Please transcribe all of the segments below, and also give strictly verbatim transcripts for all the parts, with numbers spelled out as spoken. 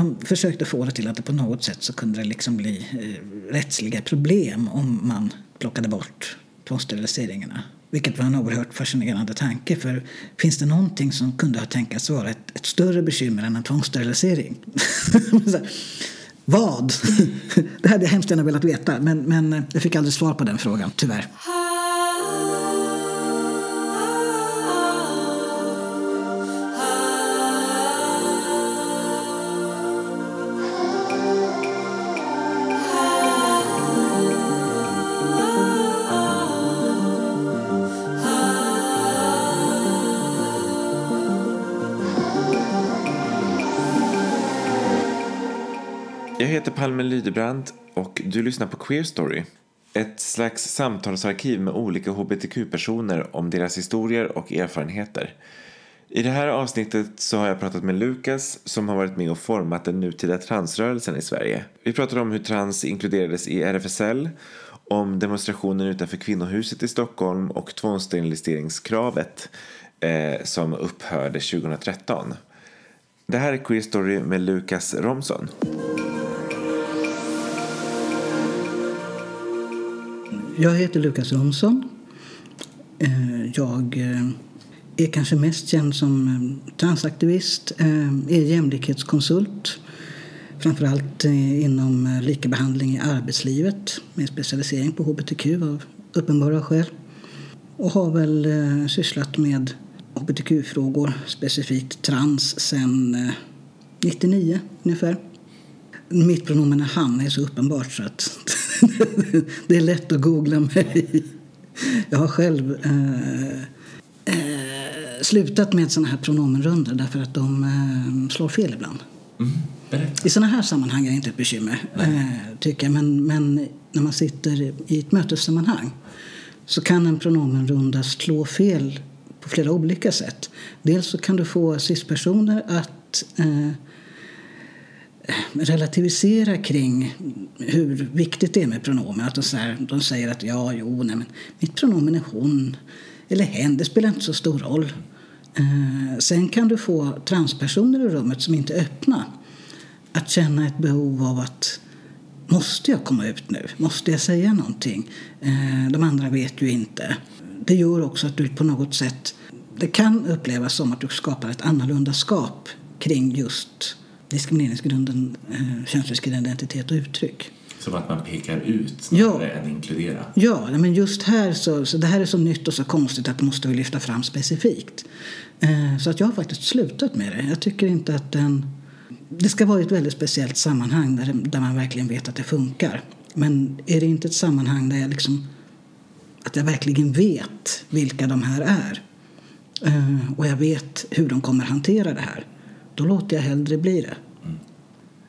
de försökte få det till att det på något sätt så kunde det liksom bli eh, rättsliga problem om man plockade bort tvångsteriliseringarna. Vilket var en oerhört fascinerande tanke, för finns det någonting som kunde ha tänkats vara ett, ett större bekymmer än en tvångssterilisering? Vad? Det hade jag hemskt gärna velat veta, men, men jag fick aldrig svar på den frågan, tyvärr. Jag heter Palmen Lydebrandt och du lyssnar på Queer Story. Ett slags samtalsarkiv med olika hbtq-personer om deras historier och erfarenheter. I det här avsnittet så har jag pratat med Lukas som har varit med och format den nutida transrörelsen i Sverige. Vi pratar om hur trans inkluderades i R F S L, om demonstrationen utanför Kvinnohuset i Stockholm och tvångsteriliseringskravet eh, som upphörde tjugohundratretton. Det här är Queer Story med Lukas Romson. Jag heter Lukas Romson. Jag är kanske mest känd som transaktivist, är jämlikhetskonsult, framförallt inom likabehandling i arbetslivet med specialisering på hbtq av uppenbara skäl, och har väl sysslat med hbtq-frågor, specifikt trans, sedan nittionio ungefär. Mitt pronomen är han är så uppenbart så att det är lätt att googla mig. Jag har själv eh, eh, slutat med sådana här pronomenrunder därför att de eh, slår fel ibland. Mm. I sådana här sammanhang är det inte ett bekymmer, eh, tycker jag. Men, men när man sitter i ett mötessammanhang så kan en pronomenrunda slå fel på flera olika sätt. Dels så kan du få cis-personer att... Eh, relativisera kring hur viktigt det är med pronomen, att de, så här, de säger att ja, jo, nej, men mitt pronomen är hon eller hen, det spelar inte så stor roll. Eh, sen kan du få transpersoner i rummet som inte är öppna att känna ett behov av att måste jag komma ut nu? Måste jag säga någonting? Eh, de andra vet ju inte. Det gör också att du på något sätt, det kan upplevas som att du skapar ett annorlunda skap kring just diskrimineringsgrunden, eh, könsrelaterad identitet och uttryck. Som att man pekar ut snarare ja. än inkludera. Ja, men just här så, så det här är så nytt och så konstigt att det måste vi lyfta fram specifikt. Eh, så att jag har faktiskt slutat med det. Jag tycker inte att den... Det ska vara ett väldigt speciellt sammanhang där, där man verkligen vet att det funkar. Men är det inte ett sammanhang där jag liksom... Att jag verkligen vet vilka de här är. Eh, och jag vet hur de kommer hantera det här. Då låter jag hellre bli det. Mm.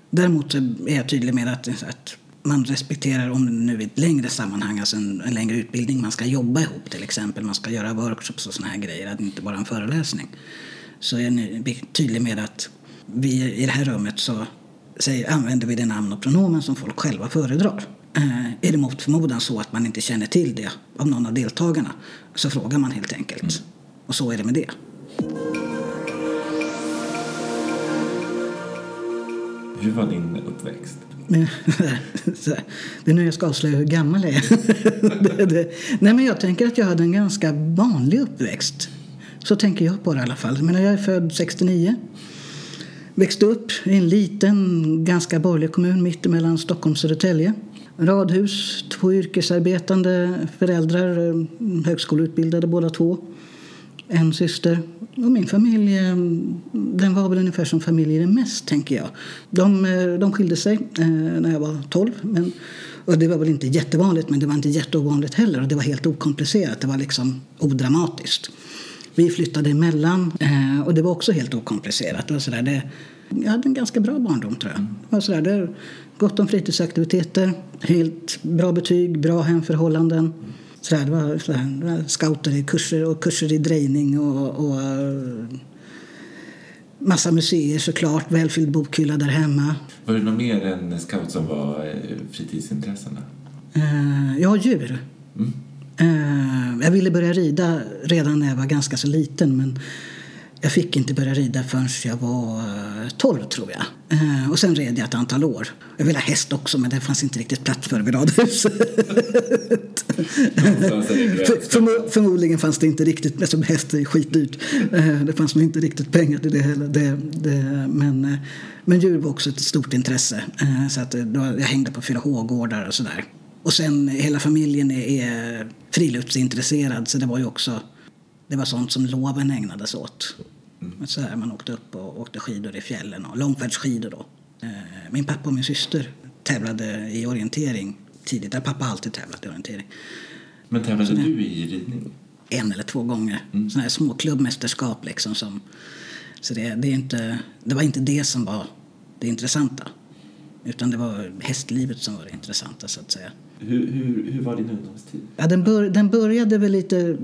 Däremot är jag tydlig med att, att man respekterar, om det nu är ett längre sammanhang, alltså en, en längre utbildning, man ska jobba ihop till exempel, man ska göra workshops och såna här grejer, att det inte bara är en föreläsning. Så är jag tydlig med att vi i det här rummet så säger, använder vi det namn och pronomen som folk själva föredrar. Eh, är det mot förmodan så att man inte känner till det av någon av deltagarna, så frågar man helt enkelt. Mm. Och så är det med det. Hur var din uppväxt? Det är nu jag ska avslöja hur gammal jag är. Det, det. Nej, men jag tänker att jag hade en ganska vanlig uppväxt. Så tänker jag på det i alla fall. Men jag är född sextionio. Växte upp i en liten, ganska borgerlig kommun mitt emellan Stockholm och Södertälje. Radhus, två yrkesarbetande föräldrar, högskoleutbildade båda två. En syster. Och min familj, den var väl ungefär som familjer är mest, tänker jag. De, de skilde sig när jag var tolv. Men, och det var väl inte jättevanligt, men det var inte jätteovanligt heller. Och det var helt okomplicerat, det var liksom odramatiskt. Vi flyttade emellan och det var också helt okomplicerat. Det var sådär, det, jag hade en ganska bra barndom, tror jag. Det var sådär, det, gott om fritidsaktiviteter, helt bra betyg, bra hemförhållanden. Så det var, så här, det var scouter i kurser och kurser i drejning och, och massa museer såklart, välfylld bokhylla där hemma. Var det något mer än scout som var fritidsintressena? Uh, ja, djur. Mm. Uh, jag ville börja rida redan när jag var ganska så liten, men Jag fick inte börja rida förrän jag var tolv, tror jag. Och sen red jag ett antal år. Jag ville ha häst också, men det fanns inte riktigt plats för vid radhuset. För, förmodligen fanns det inte riktigt, eftersom häst är skitdyrt. Det fanns inte riktigt pengar till det heller. Det, det, men, men djur var också ett stort intresse. Så att då, jag hängde på fyra H-gårdar och sådär. Och sen hela familjen är friluftsintresserad, så det var ju också... Det var sånt som loven ägnades åt. Mm. Så här, man åkte upp och åkte skidor i fjällen. Och långfärdsskidor då. Min pappa och min syster tävlade i orientering tidigt. Där pappa alltid tävlat i orientering. Men tävlade såna, du i ridning? En eller två gånger. Mm. Sådana här små klubbmästerskap liksom. Som, så det, det, är inte, det var inte det som var det intressanta. Utan det var hästlivet som var det intressanta, så att säga. Hur, hur, hur var din ungdomstid? Ja, den, bör, den började väl lite...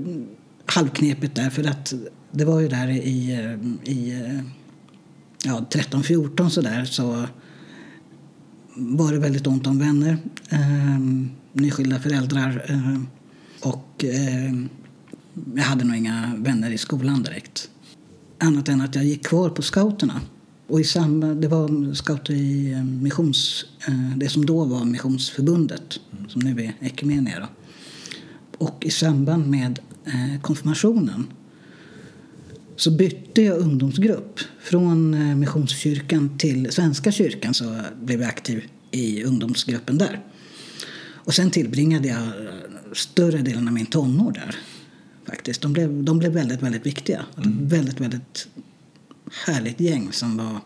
halvknepigt där, för att det var ju där i, i ja, tretton fjorton så där, så var det väldigt ont om vänner, eh, nyskilda föräldrar, eh, och eh, jag hade nog inga vänner i skolan direkt, annat än att jag gick kvar på scouterna, och i samband, det var scouter i missions, eh, det som då var Missionsförbundet, mm. som nu är Ekumenia då, och i samband med konfirmationen så bytte jag ungdomsgrupp från Missionskyrkan till Svenska kyrkan, så blev jag aktiv i ungdomsgruppen där. Och sen tillbringade jag större delen av min tonår där faktiskt. De blev, de blev väldigt, väldigt viktiga. Mm. Ett väldigt, väldigt härligt gäng som var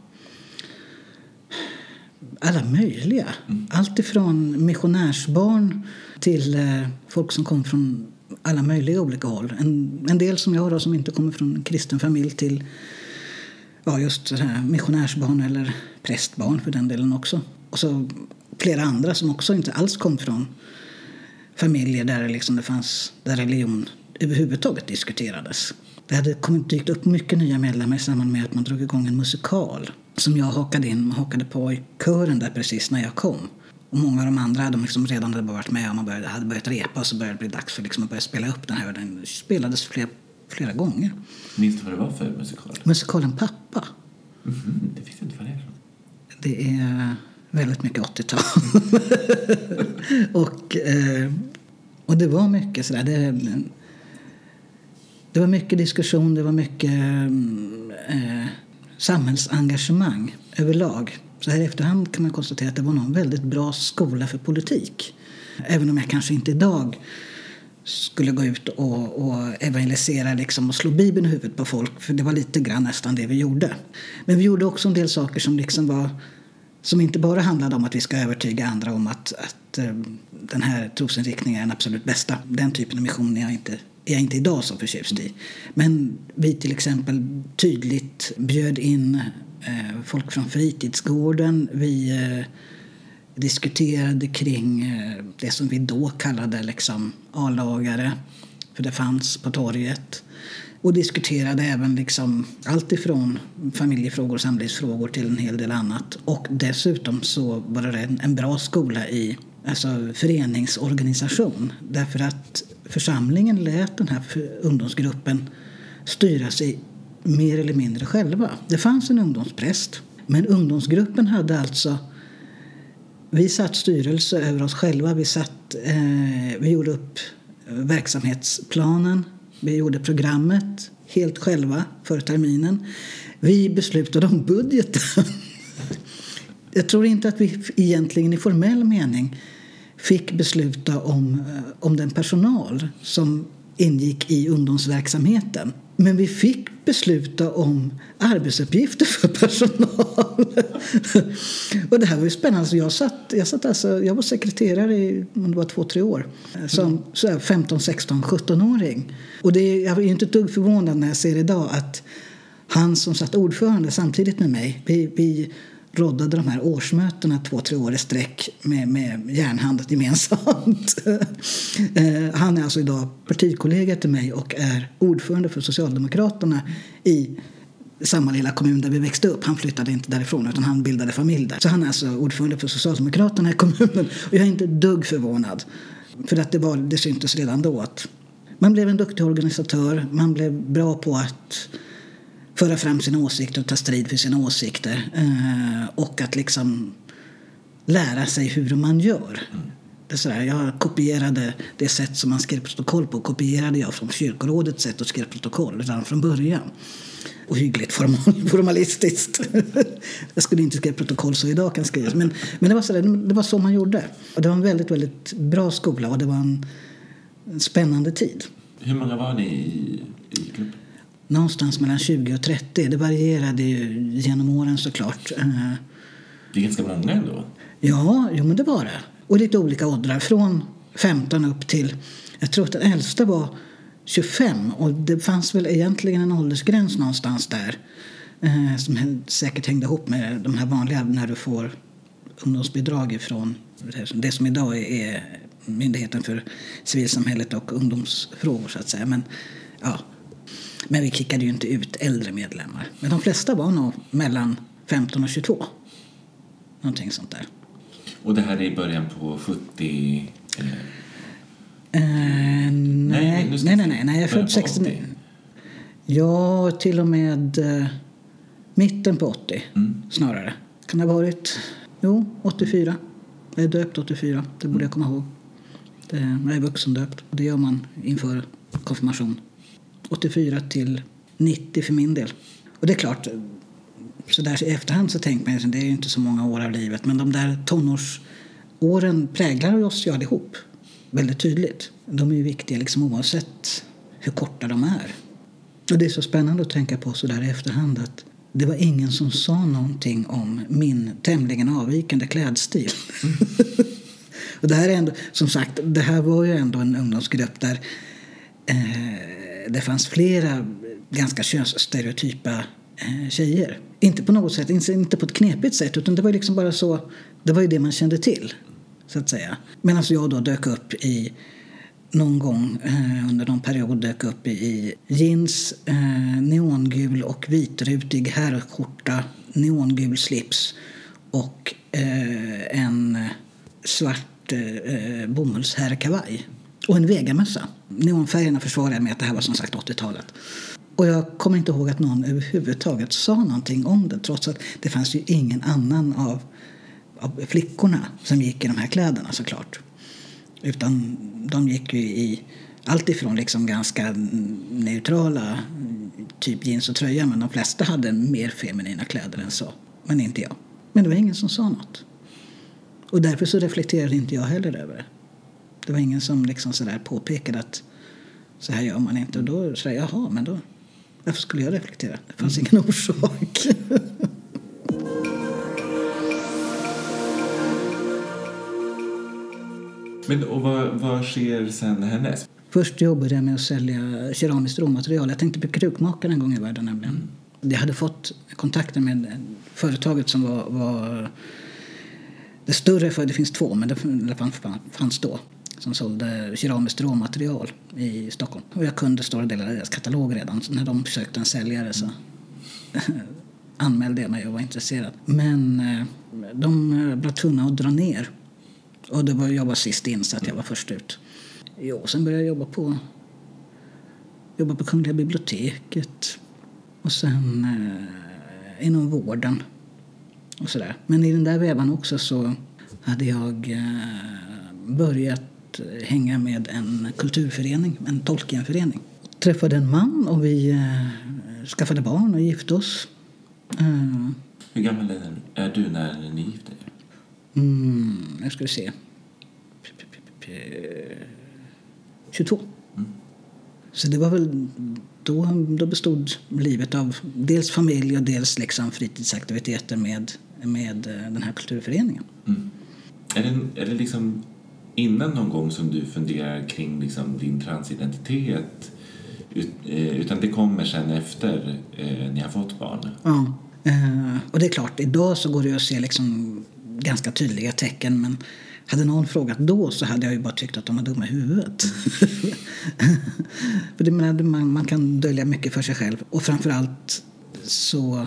alla möjliga. Mm. Allt ifrån missionärsbarn till folk som kom från alla möjliga olika håll. En, en del som jag då, som inte kommer från en kristen familj, till ja, just så här, missionärsbarn eller prästbarn för den delen också. Och så flera andra som också inte alls kom från familjer där, liksom det fanns, där religion överhuvudtaget diskuterades. Det hade kommit, dykt upp mycket nya medlemmar i samband med att man drog igång en musikal som jag hakade in och hakade på i kören där precis när jag kom. Och många av de andra hade liksom redan hade varit med, och man började, hade börjat repa, och så började det bli dags för liksom att börja spela upp den här. Den spelades flera, flera gånger. Minns du vad det var för musikal? Musikalen Pappa. Mm-hmm. Det finns inte vad det är. Det är väldigt mycket åttiotal. och, och det var mycket sådär. Det, det var mycket diskussion, det var mycket eh, samhällsengagemang överlag. Så här i efterhand kan man konstatera att det var någon väldigt bra skola för politik. Även om jag kanske inte idag skulle gå ut och, och evangelisera liksom och slå Bibeln i huvudet på folk. För det var lite grann nästan det vi gjorde. Men vi gjorde också en del saker som, liksom var, som inte bara handlade om att vi ska övertyga andra om att, att den här trosinriktningen är den absolut bästa. Den typen av mission är jag inte, är jag inte idag så förtjust i. Men vi till exempel tydligt bjöd in... folk från fritidsgården. Vi diskuterade kring det som vi då kallade liksom A-lagare, för det fanns på torget, och diskuterade även liksom allt ifrån familjefrågor och samlivsfrågor till en hel del annat. Och dessutom så var det en bra skola i alltså föreningsorganisation, därför att församlingen lät den här ungdomsgruppen styra sig mer eller mindre själva. Det fanns en ungdomspräst, men ungdomsgruppen hade alltså, vi satt styrelse över oss själva, vi satt, eh, vi gjorde upp verksamhetsplanen, vi gjorde programmet helt själva för terminen, vi beslutade om budgeten. Jag tror inte att vi egentligen i formell mening fick besluta om, om den personal som ingick i ungdomsverksamheten. Men vi fick besluta om arbetsuppgifter för personal. Och det här var ju spännande. Så jag, satt, jag, satt alltså, jag var sekreterare i det var två, tre år. Som så femton, sexton, sjutton-åring. Och det är, jag är inte ett dugg förvånad när jag ser idag att han som satt ordförande samtidigt med mig. Vi, vi råddade de här årsmötena två, tre år i sträck med, med järnhandet gemensamt. Han är alltså idag partikollega till mig och är ordförande för Socialdemokraterna i samma lilla kommun där vi växte upp. Han flyttade inte därifrån utan han bildade familj där. Så han är alltså ordförande för Socialdemokraterna i kommunen, och jag är inte dugg förvånad, för att det, var, det syntes redan då att man blev en duktig organisatör, man blev bra på att föra fram sina åsikter och ta strid för sina åsikter. Eh, och att liksom lära sig hur man gör. Mm. Det är så där, jag kopierade det sätt som man skrev protokoll på. Kopierade jag från kyrkorådets sätt att skriva protokoll redan från början. Och hyggligt formal, formalistiskt. Jag skulle inte skriva protokoll så idag kan skrivas. Men, men det var så där, det var så man gjorde. Och det var en väldigt, väldigt bra skola och det var en, en spännande tid. Hur många var ni i, i gruppen? Någonstans mellan tjugo och trettio. Det varierade ju genom åren såklart. Det är ganska många ändå. Ja, jo, men det var det. Och lite olika åldrar. Från femton upp till... Jag tror att den äldsta var tjugofem. Och det fanns väl egentligen en åldersgräns någonstans där. Eh, som säkert hängde ihop med de här vanliga... När du får ungdomsbidrag ifrån... Det som idag är Myndigheten för civilsamhället och ungdomsfrågor så att säga. Men ja... Men vi kickade ju inte ut äldre medlemmar. Men de flesta var nog mellan femton och tjugotvå. Någonting sånt där. Och det här är i början på sjuttio... Eller? Eh, nej, nej, nej, nej, nej, nej, nej. Jag född sextionio. Ja, till och med eh, mitten på åttio mm. snarare. Kan det ha varit... Jo, åttiofyra. Jag är döpt åttiofyra. Det borde jag komma ihåg. Det, jag är vuxendöpt. Det gör man inför konfirmation. åttiofyra till nittio för min del. Och det är klart, så där i efterhand så tänker man att det är ju inte så många år av livet. Men de där tonårsåren präglar oss ju allihop väldigt tydligt. De är ju viktiga liksom, oavsett hur korta de är. Och det är så spännande att tänka på så där i efterhand att det var ingen som sa någonting om min tämligen avvikande klädstil. Mm. Och det här är ändå, som sagt, det här var ju ändå en ungdomsgrupp där... Eh, Det fanns flera ganska könsstereotypa tjejer. Inte på något sätt, inte på ett knepigt sätt, utan det var liksom bara så, det var ju det man kände till, så att säga. Men alltså jag då dök upp i, någon gång under någon period dök upp i jeans, neongul och vitrutig herrskjorta, neongul slips och en svart bomullsherrkavaj. Och en vegamössa. Neonfärgerna försvarade med att det här var som sagt åttiotalet. Och jag kommer inte ihåg att någon överhuvudtaget sa någonting om det. Trots att det fanns ju ingen annan av, av flickorna som gick i de här kläderna såklart. Utan de gick ju i allt ifrån liksom ganska neutrala typ jeans och tröja. Men de flesta hade mer feminina kläder än så. Men inte jag. Men det var ingen som sa något. Och därför så reflekterade inte jag heller över det. Det var ingen som liksom så där påpekade att så här gör man inte. Och då sa jag, jaha, men då, varför skulle jag reflektera? Det fanns mm. ingen orsak. Men och vad, vad sker sen härnäst? Först jobbade jag med att sälja keramiskt råmaterial. Jag tänkte bli krukmakare en gång i världen nämligen. Mm. Jag hade fått kontakter med företaget som var, var det större, för det finns två, men det fanns då. Som sålde keramiskt råmaterial i Stockholm. Och jag kunde stora delar av deras katalog redan. Så när de sökte en säljare så anmälde jag mig och var intresserad. Men de blev tunna att dra ner. Och det var, jag var sist in så att jag var först ut. Jo, sen började jag jobba på, jobba på Kungliga biblioteket. Och sen eh, inom vården. Och sådär. Men i den där vävan också så hade jag eh, börjat hänga med en kulturförening, en tolkenförening. Träffade en man och vi eh, skaffade barn och gifte oss. Eh. Hur gammal är du när ni gifte dig? Mm, jag ska se. tjugotvå. Mm. Så det var väl då, då bestod livet av dels familj och dels liksom fritidsaktiviteter med, med den här kulturföreningen. Mm. Är det, är det liksom innan någon gång som du funderar kring liksom din transidentitet, utan det kommer sen efter eh, ni har fått barn? Ja, eh, och det är klart, idag så går det att se liksom ganska tydliga tecken, men hade någon frågat då så hade jag ju bara tyckt att de var dumma i huvudet. För det menar, man, man kan dölja mycket för sig själv, och framförallt så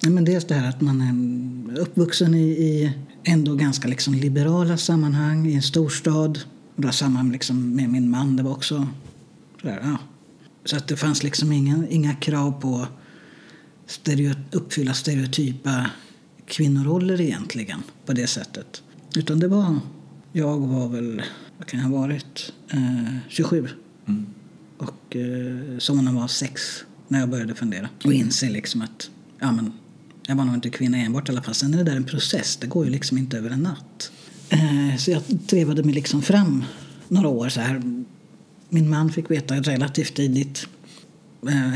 ja, men dels det här att man är uppvuxen i, i ändå ganska liksom liberala sammanhang i en storstad. Och då samman liksom med min man, det var också sådär, ja. Så att det fanns liksom inga, inga krav på stereot- uppfylla stereotypa kvinnoroller egentligen på det sättet. Utan det var, jag var väl, vad kan jag ha varit, eh, tjugosju. Mm. Och eh, sonen var sex när jag började fundera. Och inse liksom att, ja men, jag var nog inte kvinna enbart i alla fall. Sen är det där en process, det går ju liksom inte över en natt. Eh, så jag trevade mig liksom fram några år så här. Min man fick veta relativt tidigt.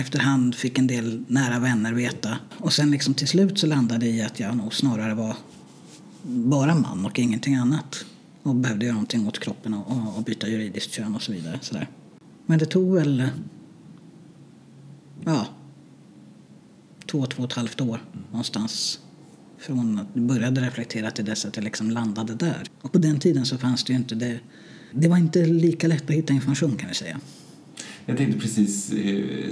Efterhand fick en del nära vänner veta. Och sen liksom till slut så landade det i att jag nog snarare var bara man och ingenting annat. Och behövde göra någonting åt kroppen och, och byta juridiskt kön och så vidare. Så där. Men det tog väl ja, två, två och ett halvt år någonstans. Från att jag började reflektera till dess att jag liksom landade där. Och på den tiden så fanns det ju inte det. Det var inte lika lätt att hitta information kan vi säga. Jag tänkte precis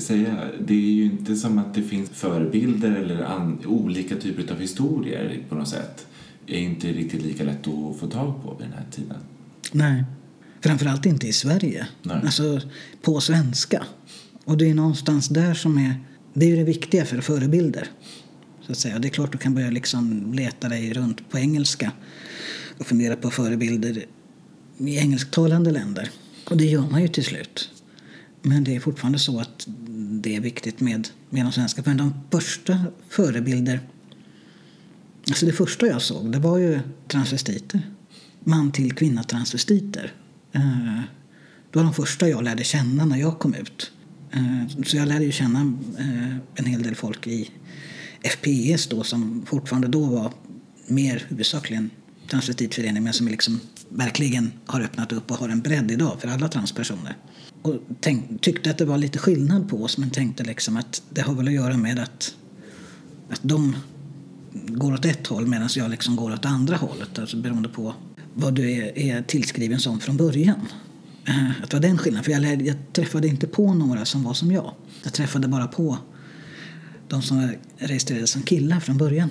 säga, det är ju inte som att det finns förebilder eller an, olika typer av historier på något sätt. Det är inte riktigt lika lätt att få tag på vid den här tiden. Nej, framförallt inte i Sverige. Nej. Alltså på svenska. Och det är någonstans där som är, det är ju det viktiga för förebilder. Så att säga. Det är klart du kan börja liksom leta dig runt på engelska och fundera på förebilder i engelsktalande länder. Och det gör man ju till slut. Men det är fortfarande så att det är viktigt med, med de svenska. För de första förebilder, alltså det första jag såg, det var ju transvestiter. Man till kvinna transvestiter. Det var de första jag lärde känna när jag kom ut. Så jag lärde ju känna en hel del folk i F P S då, som fortfarande då var mer huvudsakligen transvestitförening, men som liksom verkligen har öppnat upp och har en bredd idag för alla transpersoner. Och tänk, tyckte att det var lite skillnad på oss, men tänkte liksom att det har väl att göra med att, att de går åt ett håll medan jag liksom går åt andra hållet. Alltså beroende på vad du är, är tillskriven som från början. Att det var den skillnaden. För jag, lärde, jag träffade inte på några som var som jag. Jag träffade bara på de som var registrerade som killar från början.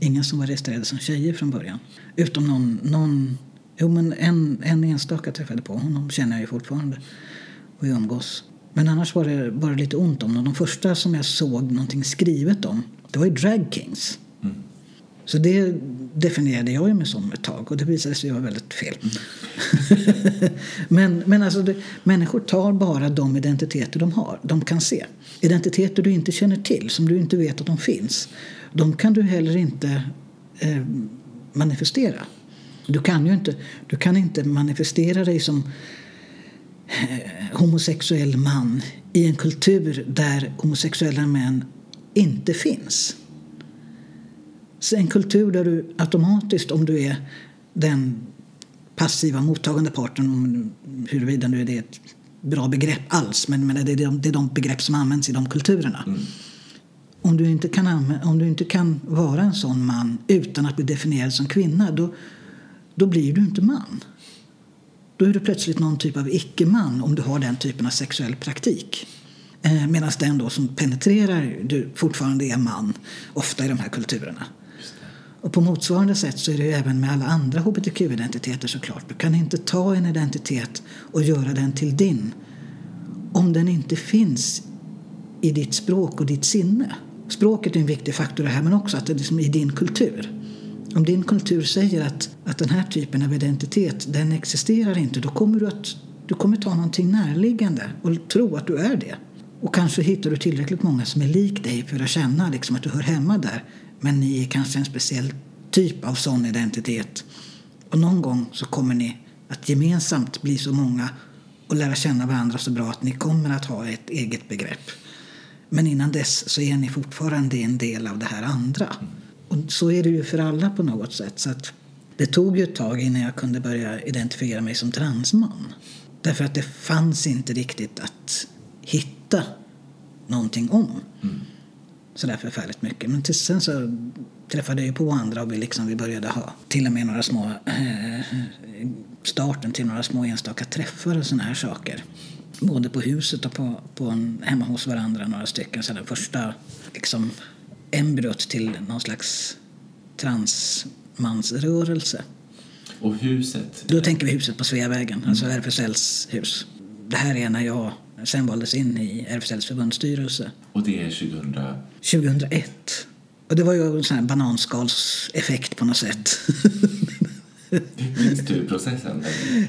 Ingen som var registrerade som tjejer från början. Utom någon... någon jo, men en, en enstaka träffade på honom. Känner jag ju fortfarande. Och jag umgås. Men annars var det bara lite ont om dem. De första som jag såg någonting skrivet om, det var ju drag kings. Mm. Så det definierade jag ju mig som ett tag. Och det visade sig vara väldigt fel. Mm. men, men alltså, det, människor tar bara de identiteter de har. De kan se. Identiteter du inte känner till, som du inte vet att de finns. De kan du heller inte eh, manifestera. Du kan ju inte, du kan inte manifestera dig som eh, homosexuell man i en kultur där homosexuella män inte finns. Så en kultur där du automatiskt, om du är den passiva mottagande parten, huruvida nu är det ett bra begrepp alls, men, men det, är de, det är de begrepp som används i de kulturerna. Mm. Om du inte kan, om du inte kan vara en sån man utan att bli definierad som kvinna, då Då blir du inte man. Då är du plötsligt någon typ av icke-man om du har den typen av sexuell praktik. Eh, Medan den då som penetrerar du fortfarande är man, ofta i de här kulturerna. Och på motsvarande sätt så är det ju även med alla andra hbtq-identiteter såklart. Du kan inte ta en identitet och göra den till din om den inte finns i ditt språk och ditt sinne. Språket är en viktig faktor här, men också att det är liksom i din kultur. Om din kultur säger att, att den här typen av identitet, den existerar inte, då kommer du att du kommer ta någonting närliggande och tro att du är det. Och kanske hittar du tillräckligt många som är lik dig för att känna liksom att du hör hemma där. Men ni är kanske en speciell typ av sån identitet. Och någon gång så kommer ni att gemensamt bli så många och lära känna varandra så bra att ni kommer att ha ett eget begrepp. Men innan dess så är ni fortfarande en del av det här andra. Och så är det ju för alla på något sätt. Så att det tog ju ett tag innan jag kunde börja identifiera mig som transman. Därför att det fanns inte riktigt att hitta någonting om. Mm. Så därför förfärligt mycket. Men till sen så träffade jag ju på andra och vi, liksom, vi började ha till och med några små eh, starten till några små enstaka träffar och såna här saker. Både på huset och på, på en, hemma hos varandra några stycken. Så den första liksom... embryot till någon slags transmansrörelse. Och huset? Då tänker vi huset på Sveavägen, mm. alltså R F S Ls hus. det här är när jag sen valdes in i R F S Ls förbundsstyrelse. Och det är tjugohundra... tjugohundraett. Och det var ju en sån här bananskalseffekt på något sätt. Minns du processen?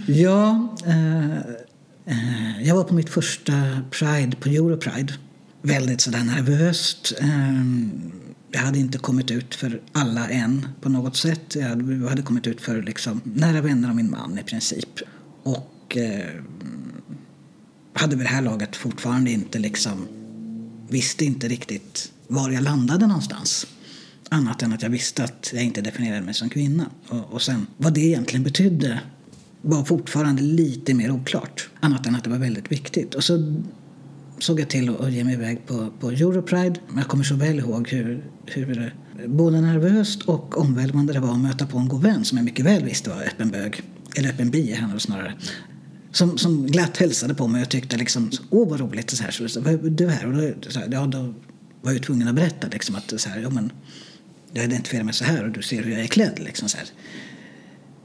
Ja, eh, eh, jag var på mitt första Pride på Europride. Väldigt sådär nervöst. Eh, jag hade inte kommit ut för alla än på något sätt. Jag hade, jag hade kommit ut för liksom nära vänner av min man i princip. Och eh, hade vid det här laget fortfarande inte liksom... visste inte riktigt var jag landade någonstans. Annat än att jag visste att jag inte definierade mig som kvinna. Och, och sen vad det egentligen betydde var fortfarande lite mer oklart. Annat än att det var väldigt viktigt. Och så såg jag till att ge mig iväg på, på Europride. Jag kommer så väl ihåg hur, hur både nervöst och omvälvande det var att möta på en god vän som jag mycket väl visste var öppen bög. Eller öppen bi här snarare. Som, som glatt hälsade på mig och tyckte liksom, åh vad roligt det här. Så, så, du här? Och då, så, ja, då var jag tvungen att berätta liksom, att så här, ja, men, jag identifierar mig så här och du ser hur jag är klädd. Liksom, så här.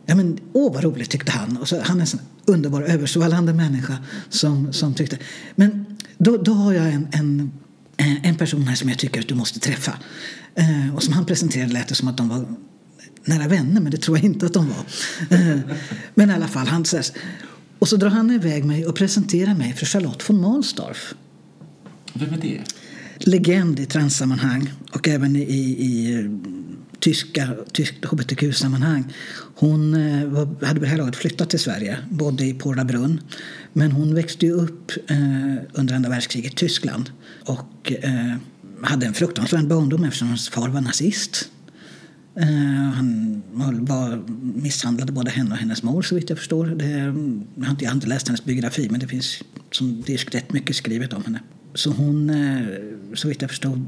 Ja, men, åh vad roligt tyckte han. Och så, han är en sån underbar översvallande människa som, som tyckte. Men då, då har jag en, en, en person här som jag tycker att du måste träffa. Eh, och som han presenterade lät det som att de var nära vänner, men det tror jag inte att de var. Eh, men i alla fall, han så här, och så drar han iväg mig och presenterar mig för Charlotte von Mahlsdorf. Vem är det? Legend i transsammanhang och även i, i tyska, tyska H B T Q-sammanhang. Hon var, hade väl här laget flyttat till Sverige, bodde i Porla Brunn. Men hon växte ju upp eh, under andra världskriget i Tyskland. Och eh, hade en fruktansvärd barndom eftersom hans far var nazist. Uh, han var, misshandlade både henne och hennes mor, så vitt jag förstår. Det, jag, har inte, jag har inte läst hennes biografi, men det finns som, det är rätt mycket skrivet om henne. Så hon, uh, så vitt jag förstod,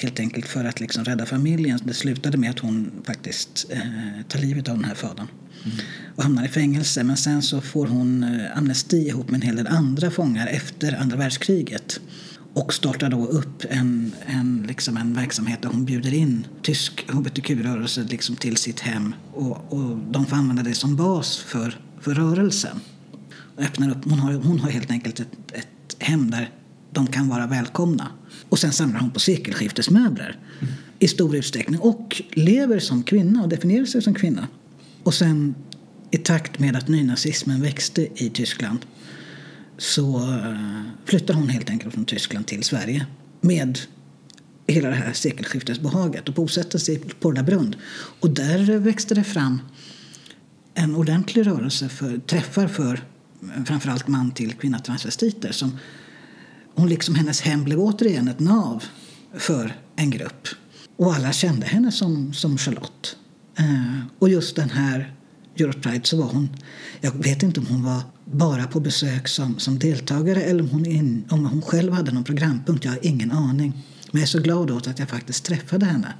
helt enkelt för att liksom rädda familjen, det slutade med att hon faktiskt uh, tar livet av den här fadern. Mm. Och hamnar i fängelse, men sen så får hon uh, amnesti ihop med en hel del andra fångar efter andra världskriget. Och startar då upp en, en, liksom en verksamhet där hon bjuder in tysk H B T Q-rörelse liksom till sitt hem. Och, och de får använda det som bas för, för rörelsen. Och öppnar upp, hon, har, hon har helt enkelt ett, ett hem där de kan vara välkomna. Och sen samlar hon på sekelskiftesmöbler mm. i stor utsträckning. Och lever som kvinna och definierar sig som kvinna. Och sen i takt med att nynazismen växte i Tyskland, så flyttar hon helt enkelt från Tyskland till Sverige med hela det här sekelskiftesbehaget och bosätter sig i Porla Brunn. Och där växte det fram en ordentlig rörelse för träffar för framförallt man till kvinna transvestiter. Som hon liksom, hennes hem blev återigen ett nav för en grupp. Och alla kände henne som, som Charlotte. Och just den här Europride så var hon, jag vet inte om hon var bara på besök som, som deltagare eller om hon, in, om hon själv hade någon programpunkt, jag har ingen aning. Men jag är så glad åt att jag faktiskt träffade henne.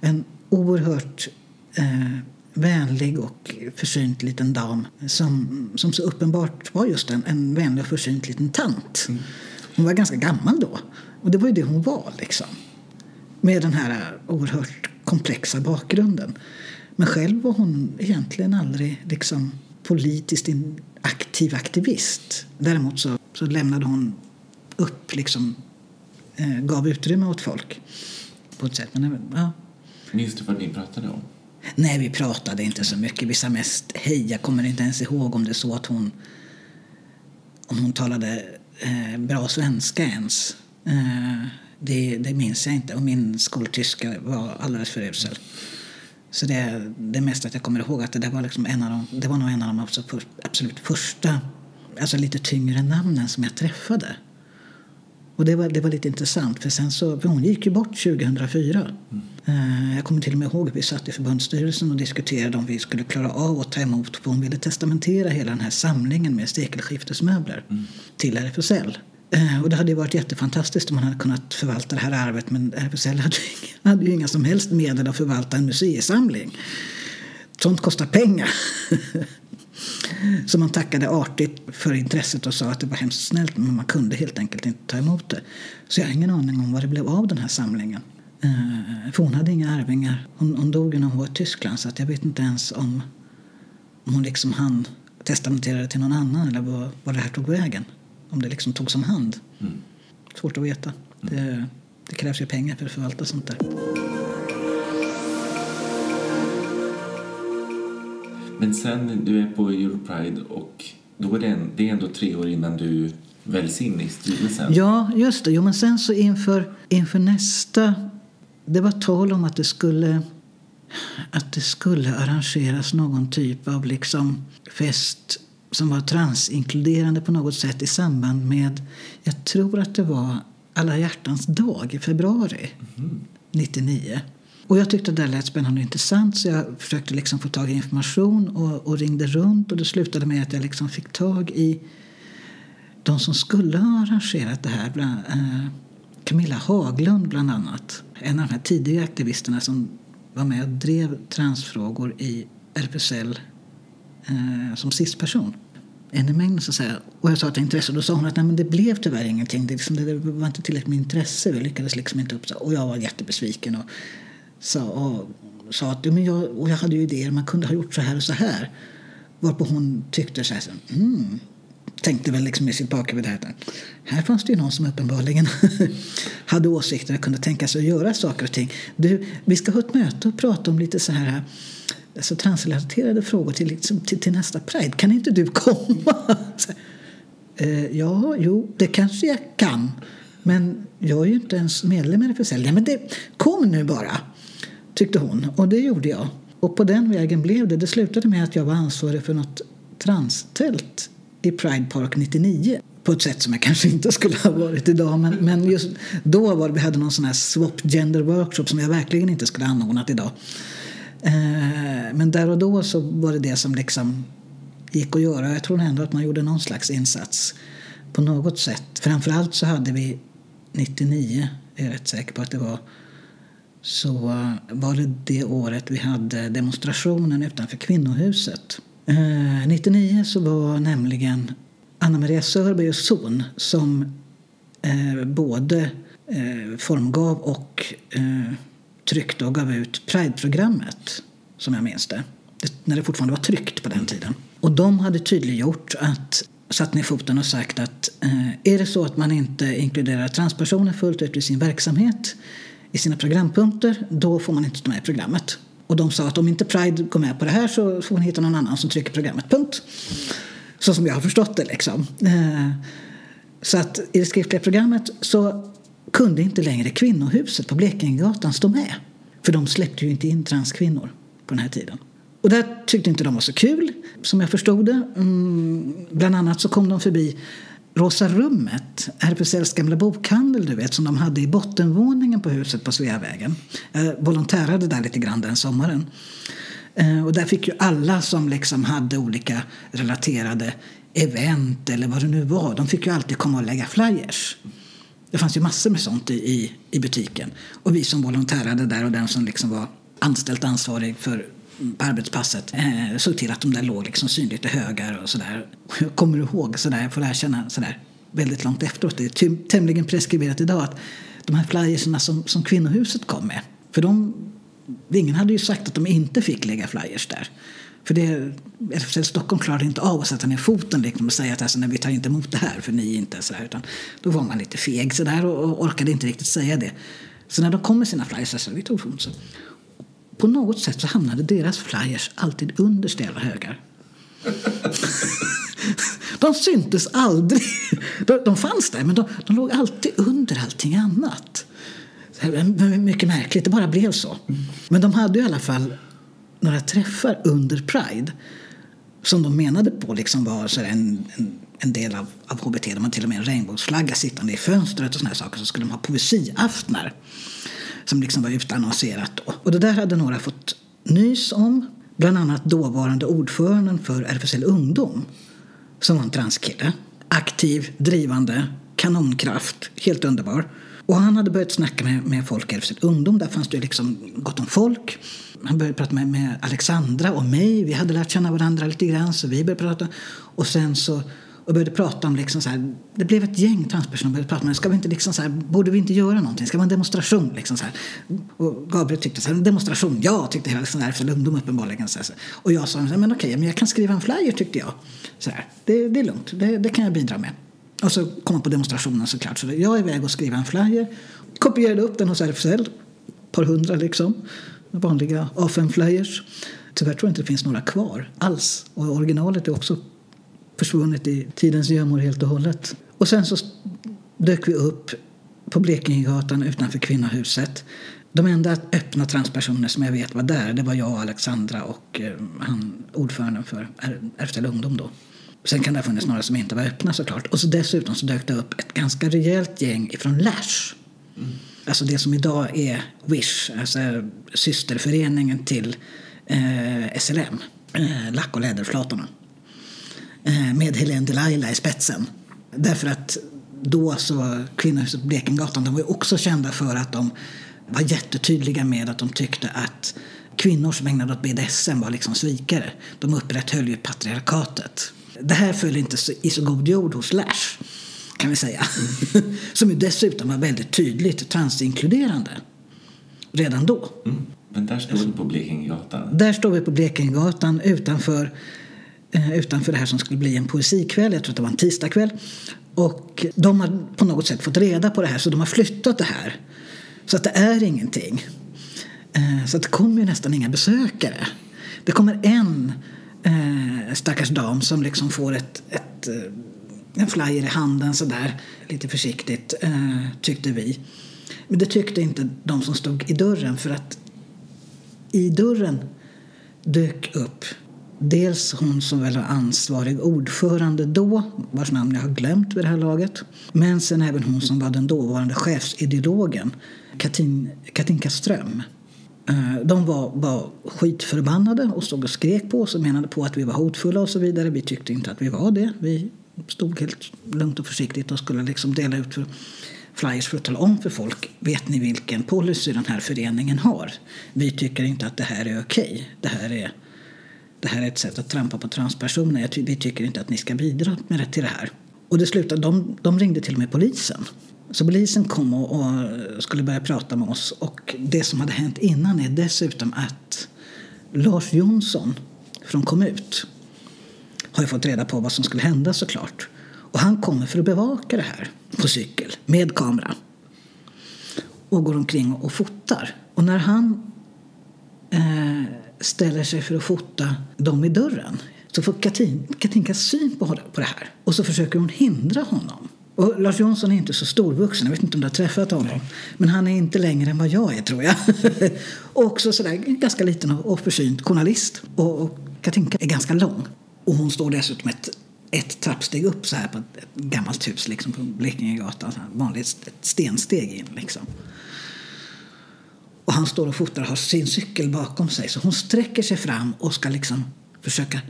En oerhört eh, vänlig och försynt liten dam som, som så uppenbart var just en, en vänlig och försynt liten tant. Hon var ganska gammal då och det var ju det hon var liksom. Med den här oerhört komplexa bakgrunden. Men själv var hon egentligen aldrig liksom politiskt in, aktiv aktivist. Däremot så, så lämnade hon upp, liksom, eh, gav utrymme åt folk på ett sätt. Men, ja. Minns du vad ni pratade om? Nej, vi pratade inte så mycket. Vi sa mest hej. Jag kommer inte ens ihåg om det så att hon, om hon talade eh, bra svenska ens. Eh, det, det minns jag inte. Och min skoltyska var alldeles för usel. Så det är det mesta att jag kommer ihåg att det där var liksom en av de, det var nog en av de absolut, absolut första, alltså lite tyngre namnen som jag träffade. Och det var, det var lite intressant för sen så, för hon gick ju bort tjugohundrafyra. Mm. Jag kommer till och med ihåg att vi satt i förbundsstyrelsen och diskuterade om vi skulle klara av att ta emot, för hon ville testamentera hela den här samlingen med sekelskiftesmöbler mm. till R F S L. Och det hade ju varit jättefantastiskt om man hade kunnat förvalta det här arvet. Men R F S L hade ju inga, hade ju inga som helst medel att förvalta en museisamling. Sånt kostar pengar. Så man tackade artigt för intresset och sa att det var hemskt snällt. Men man kunde helt enkelt inte ta emot det. Så jag har ingen aning om vad det blev av den här samlingen. För hon hade inga arvingar. Hon, hon dog ju när hon var i Tyskland. Så att jag vet inte ens om, om hon liksom hann testamenterade till någon annan eller vad, vad det här tog vägen. Om det liksom tog som hand. Mm. Svårt att veta. Mm. Det, det krävs ju pengar för att förvalta sånt där. Men sen du är på Europride och då är det, en, det är ändå tre år innan du väljs in i styrelsen. Ja, just det. Jo, men sen så inför, inför nästa... Det var tal om att det skulle... att det skulle arrangeras någon typ av liksom fest som var transinkluderande på något sätt i samband med, jag tror att det var Alla hjärtans dag i februari mm. nittionio. Och jag tyckte det där lät spännande och intressant, så jag försökte liksom få tag i information och, och ringde runt, och det slutade med att jag liksom fick tag i de som skulle ha arrangerat det här, bland, eh, Camilla Haglund bland annat, en av de här tidiga aktivisterna som var med och drev transfrågor i R F S L eh, som sist person. En i mängden så att säga. Och jag sa att det intresse. Då sa hon att nej, men det blev tyvärr ingenting. Det, liksom, det var inte tillräckligt med intresse. Vi lyckades liksom inte upp. Och jag var jättebesviken. Och sa, och, sa att men jag, och jag hade ju idéer. Man kunde ha gjort så här och så här. Varpå hon tyckte så här. Mm. Tänkte väl liksom i sitt bakgrund. Här, här fanns det ju någon som uppenbarligen hade åsikter och kunde tänka sig att göra saker och ting. Du, vi ska ha ett möte och prata om lite så här, alltså transrelaterade frågor till, liksom, till, till nästa Pride. Kan inte du komma? Så, eh, ja, jo, det kanske jag kan. Men jag är ju inte ens medlem i R F S L. Ja, men det, kom nu bara, tyckte hon. Och det gjorde jag. Och på den vägen blev det. Det slutade med att jag var ansvarig för något transtält i Pride Park nittionio. På ett sätt som jag kanske inte skulle ha varit idag. Men, men just då var det, vi hade någon sån här swap gender workshop som jag verkligen inte skulle ha anordnat idag. Eh, men där och då så var det det som liksom gick att göra. Jag tror ändå att man gjorde någon slags insats på något sätt. Framförallt så hade vi nittionio, jag är rätt säker på att det var, så var det det året vi hade demonstrationen utanför Kvinnohuset. Eh, nittionio så var nämligen Anna-Maria Sörberg och Zon som eh, både eh, formgav och eh, tryckte och gav ut Pride-programmet, som jag minns det. det. När det fortfarande var tryckt på den tiden. Och de hade tydliggjort att, satt ner foten och sagt att eh, är det så att man inte inkluderar transpersoner fullt ut i sin verksamhet, i sina programpunkter, då får man inte stå med i programmet. Och de sa att om inte Pride går med på det här så får man hitta någon annan som trycker programmet, punkt. Så som jag har förstått det liksom. Eh, så att i det skriftliga programmet så kunde inte längre Kvinnohuset på Blekingegatan stå med. För de släppte ju inte in transkvinnor på den här tiden. Och där tyckte inte de var så kul, som jag förstod det. Mm, bland annat så kom de förbi Rosa rummet, R F S Ls gamla bokhandel, du vet, som de hade i bottenvåningen på huset på Sveavägen. Jag volontärade där lite grann den sommaren. Och där fick ju alla som liksom hade olika relaterade event eller vad det nu var, de fick ju alltid komma och lägga flyers. Det fanns ju massor med sånt i, i, i butiken. Och vi som volontärade där och den som liksom var anställt ansvarig för på arbetspasset eh, såg till att de där låg liksom synligt i högar och sådär. Jag kommer ihåg sådär, jag får erkänna sådär väldigt långt efteråt. Det är ty- tämligen preskriberat idag att de här flyerserna som, som Kvinnohuset kom med, för de, ingen hade ju sagt att de inte fick lägga flyers där. För det, R F S L Stockholm klarade inte av att sätta ner foten liksom, och säga att alltså, nej, vi tar inte emot det här för ni är inte sådär, utan då var man lite feg sådär och, och orkade inte riktigt säga det. Så när de kom med sina flyers så alltså, vi tog foten så. På något sätt så hamnade deras flyers alltid under stela högar. De syntes aldrig. De, de fanns där, men de, de låg alltid under allting annat. Mycket märkligt, det bara blev så. Men de hade ju i alla fall några träffar under Pride som de menade på liksom var så en, en, en del av, av H B T. De hade till och med en regnbågsflagga sittande i fönstret och såna här saker. Så skulle de ha poesiaftnar som liksom var utannonserat då. Och det där hade några fått nys om. Bland annat dåvarande ordföranden för R F S L Ungdom, som var en transkille. Aktiv, drivande, kanonkraft. Helt underbar. Och han hade börjat snacka med, med folk i R F S L Ungdom. Där fanns det liksom gott om folk. Han började prata med, med Alexandra och mig. Vi hade lärt känna varandra lite grann, så vi började prata. Och sen så och började prata om liksom så här, det blev ett gäng transpersoner började prata om, ska vi inte liksom så här, borde vi inte göra någonting, ska man demonstration liksom så här. Och Gabriel tyckte så här, demonstration, jag tyckte hela sån här för ungdom uppenbarligen så här. Och jag sa, men okej, men jag kan skriva en flyer tyckte jag så här, det, det är lugnt, det, det kan jag bidra med. Och så kom man på demonstrationen såklart, så jag är iväg och skriva en flyer, kopierade upp den hos R F S L, par hundra liksom, vanliga A fem flyers. Tyvärr tror jag inte det finns några kvar alls, och originalet är också försvunnit i tidens gömmor helt och hållet. Och sen så dök vi upp på Blekingegatan utanför Kvinnohuset. De enda öppna transpersoner som jag vet var där, det var jag och Alexandra och eh, han, ordföranden för R F S L Ungdom då. Sen kan det ha funnits några som inte var öppna såklart. Och så dessutom så dök det upp ett ganska rejält gäng ifrån Lash. Mm. Alltså det som idag är Wish, alltså systerföreningen till eh, S L M, eh, lack- och läderflatorna. Med Helene Delaila i spetsen. Därför att då så var Kvinnohuset på Blekingegatan, de var ju också kända för att de var jättetydliga med att de tyckte att kvinnor som ägnade åt B D S M var liksom svikare. De upprätthöll ju patriarkatet. Det här föll inte i så god jord hos Lash, kan vi säga. Mm. Som ju dessutom var väldigt tydligt transinkluderande redan då. Mm. Men där står vi på Blekingegatan. Där står vi på Blekingegatan utanför... utanför det här som skulle bli en poesikväll, jag tror att det var en tisdagkväll, och de har på något sätt fått reda på det här, så de har flyttat det här så att det är ingenting, så att det kommer ju nästan inga besökare. Det kommer en stackars dam som liksom får ett, ett, en flyer i handen så där lite försiktigt, tyckte vi, men det tyckte inte de som stod i dörren, för att i dörren dök upp dels hon som väl var ansvarig ordförande då, vars namn jag har glömt vid det här laget. Men sen även hon som var den dåvarande chefsideologen, Katin, Katinka Ström. De var, var skitförbannade och stod och skrek på oss och menade på att vi var hotfulla och så vidare. Vi tyckte inte att vi var det. Vi stod helt lugnt och försiktigt och skulle liksom dela ut för flyers för att tala om för folk, vet ni vilken policy den här föreningen har? Vi tycker inte att det här är okej. Det här är... Det här är ett sätt att trampa på transpersoner. Ty- vi tycker inte att ni ska bidra med det till det här. Och det slutade, de, de ringde till och med polisen. Så polisen kom och, och skulle börja prata med oss. Och det som hade hänt innan är dessutom att Lars Jonsson från Kommunt har ju fått reda på vad som skulle hända såklart. Och han kommer för att bevaka det här på cykel med kamera. Och går omkring och fotar. Och när han... Eh, ställer sig för att fota dem i dörren, så får Katin, Katinka syn på det här och så försöker hon hindra honom. Och Lars Jonsson är inte så storvuxen, jag vet inte om du har träffat honom. Nej. Men han är inte längre än vad jag är, tror jag. Och också sådär ganska liten och försynt journalist, och, och Katinka är ganska lång, och hon står dessutom ett, ett trappsteg upp så här på ett gammalt hus liksom på Blekingegatan, vanligt ett stensteg in liksom. Och han står och fotar och har sin cykel bakom sig. Så hon sträcker sig fram och ska liksom försöka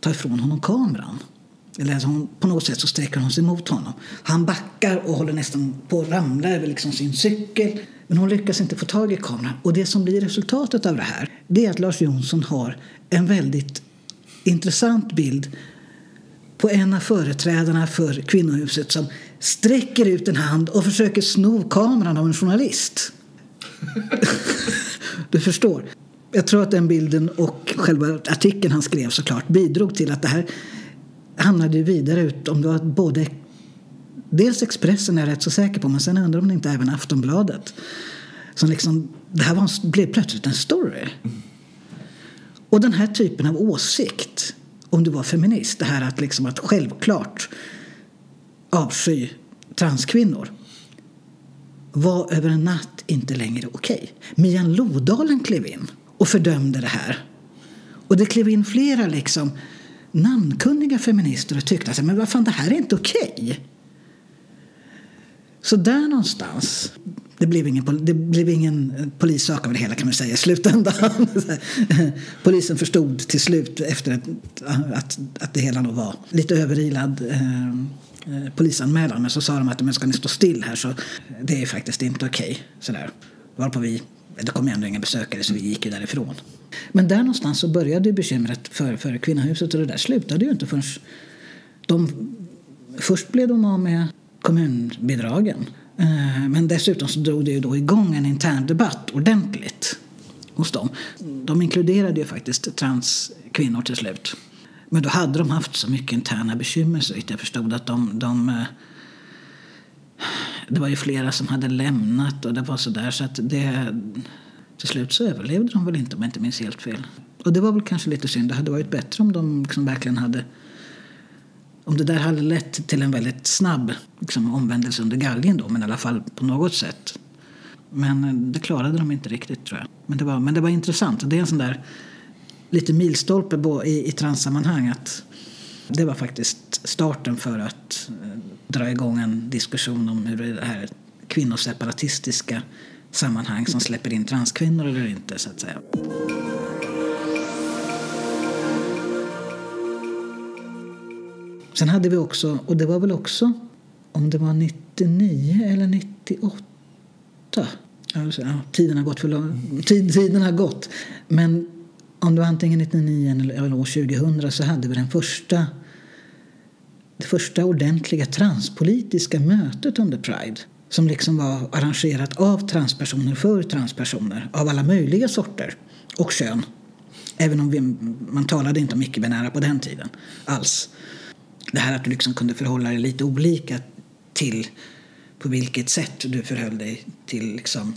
ta ifrån honom kameran. Eller alltså hon, på något sätt så sträcker hon sig mot honom. Han backar och håller nästan på att ramla över liksom sin cykel. Men hon lyckas inte få tag i kameran. Och det som blir resultatet av det här, det är att Lars Jonsson har en väldigt intressant bild på en av företrädarna för Kvinnohuset som sträcker ut en hand och försöker sno kameran av en journalist. Du förstår. Jag tror att den bilden och själva artikeln han skrev såklart bidrog till att det här hamnade ju vidare ut, om det var både dels Expressen är jag rätt så säker på, men sen undrar om det inte även Aftonbladet, som liksom, det här var, blev plötsligt en story. Och den här typen av åsikt, om du var feminist, det här att liksom att självklart avsky transkvinnor, var över en natt inte längre okej. Mian Lodalen klev in och fördömde det här. Och det klev in flera liksom namnkunniga feminister och tyckte att men vad fan, det här är inte okej. Så där någonstans, det blev ingen, det blev ingen polissak av det hela, kan man säga, i slutändan. Polisen förstod till slut efter att, att, att det hela nog var lite överilad eh, polisanmälan, men så sa de att men ska ni stå still här, så det är faktiskt inte okej. Sådär. Varpå vi, det kom ändå inga besökare, så vi gick ju därifrån. Men där någonstans så började ju bekymret för, för Kvinnohuset, och det där slutade ju inte förrän de Först blev de av med kommunbidragen. Men dessutom så drog det ju då igång en intern debatt ordentligt hos dem. De inkluderade ju faktiskt transkvinnor till slut. Men då hade de haft så mycket interna bekymmer så jag förstod att de... de det var ju flera som hade lämnat och det var sådär. Så att det, till slut så överlevde de väl inte om jag inte minns helt fel. Och det var väl kanske lite synd. Det hade varit bättre om de liksom verkligen hade... Om det där hade lett till en väldigt snabb liksom, omvändelse under galgen då, men i alla fall på något sätt. Men det klarade de inte riktigt tror jag. Men det var, men det var intressant. Det är en sån där lite milstolpe på, i, i transsammanhang att det var faktiskt starten för att eh, dra igång en diskussion om hur det här kvinnoseparatistiska sammanhang som släpper in transkvinnor eller inte så att säga. Sen hade vi också, och det var väl också, om det var nittionio eller nittioåtta. Alltså, ja, tiden har gått för långt. Tid, tiden har gått. Men om det var antingen nittionio eller, eller år tjugohundra så hade vi den första, det första ordentliga transpolitiska mötet under Pride. Som liksom var arrangerat av transpersoner för transpersoner. Av alla möjliga sorter och kön. Även om vi, man talade inte om icke-binära på den tiden alls. Det här att du liksom kunde förhålla dig lite olika till på vilket sätt du förhöll dig till liksom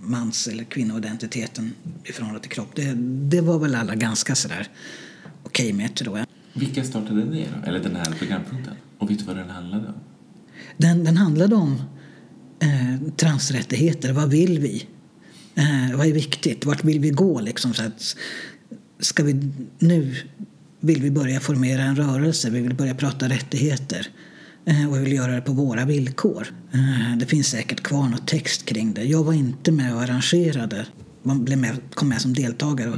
mans- eller kvinnoidentiteten i förhållande till kropp. Det, det var väl alla ganska sådär okej med tror jag. Vilka startade det då? Eller den här programpunkten? Och vet du vad den handlade om? Den, den handlade om eh, transrättigheter. Vad vill vi? Eh, vad är viktigt? Vart vill vi gå? Liksom, så att, ska vi nu... Vill vi börja formera en rörelse? Vi vill börja prata rättigheter. Eh, och vi vill göra det på våra villkor. Eh, det finns säkert kvar något text kring det. Jag var inte med och arrangerade. Man blev med, kom med som deltagare och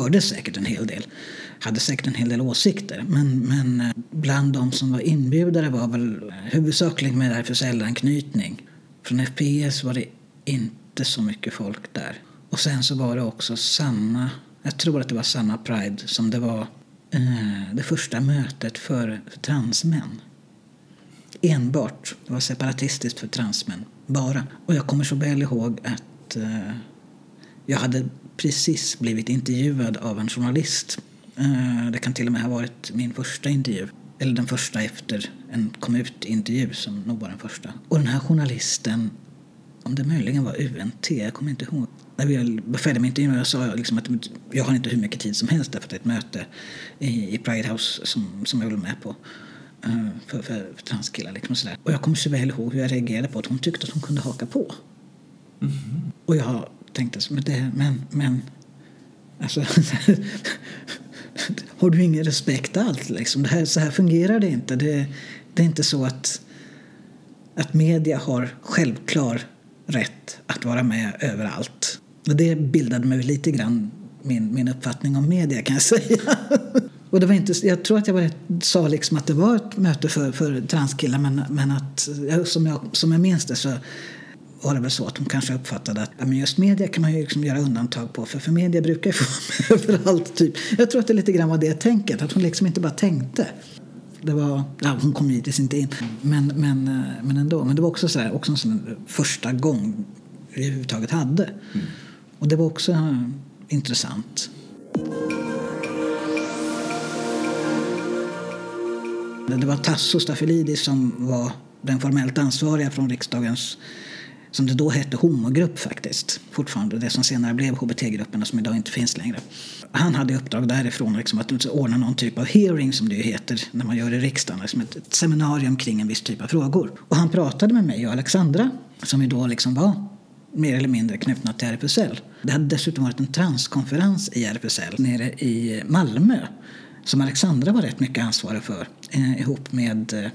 hörde säkert en hel del. Hade säkert en hel del åsikter. Men, men eh, bland de som var inbjudare var väl huvudsakligen med R F S L-anknytning. Från F P S var det inte så mycket folk där. Och sen så var det också samma... Jag tror att det var samma Pride som det var... det första mötet för, för transmän. Enbart. Det var separatistiskt för transmän. Bara. Och jag kommer så väl ihåg att eh, jag hade precis blivit intervjuad av en journalist. Eh, det kan till och med ha varit min första intervju. Eller den första efter en kom ut-intervju som nog var den första. Och den här journalisten, om det möjligen var U N T, jag kommer inte ihåg. När vi var färdiga med intervjun och jag sa liksom att jag har inte hur mycket tid som helst därför att det är ett möte i, i Pride House som, som jag var med på uh, för, för, för transkillar. Liksom och, och jag kommer så väl ihåg hur jag reagerade på att hon tyckte att hon kunde haka på. Mm. Och jag tänkte så, men, det, men, men alltså, har du ingen respekt allt? Liksom? Det här, så här fungerar det inte. Det, det är inte så att, att media har självklar rätt att vara med överallt. Och det bildade mig lite grann min, min uppfattning om media kan jag säga. Och det var inte, jag tror att jag var rätt, sa liksom att det var ett möte för, för transkillar men, men att som jag, som jag minns det så var det väl så att hon kanske uppfattade att ja, men just media kan man ju liksom göra undantag på för, för media brukar ju få överallt typ. Jag tror att det lite grann var det tänket att hon liksom inte bara tänkte. Det var, ja, hon kom givetvis inte in men, men, men ändå, men det var också, så här, också en sån första gång vi överhuvudtaget hade mm. och det var också uh, intressant. Det var Tasso Stafilidis som var den formellt ansvariga från riksdagens, som det då hette, homogrupp faktiskt fortfarande, det som senare blev H B T-grupperna som idag inte finns längre. Han hade uppdrag därifrån liksom, att ordna någon typ av hearing som det heter när man gör i riksdagen, liksom ett, ett seminarium kring en viss typ av frågor. Och han pratade med mig och Alexandra som ju då liksom var mer eller mindre knutna till R F S L. Det hade dessutom varit en transkonferens i R F S L nere i Malmö som Alexandra var rätt mycket ansvarig för eh, ihop med eh,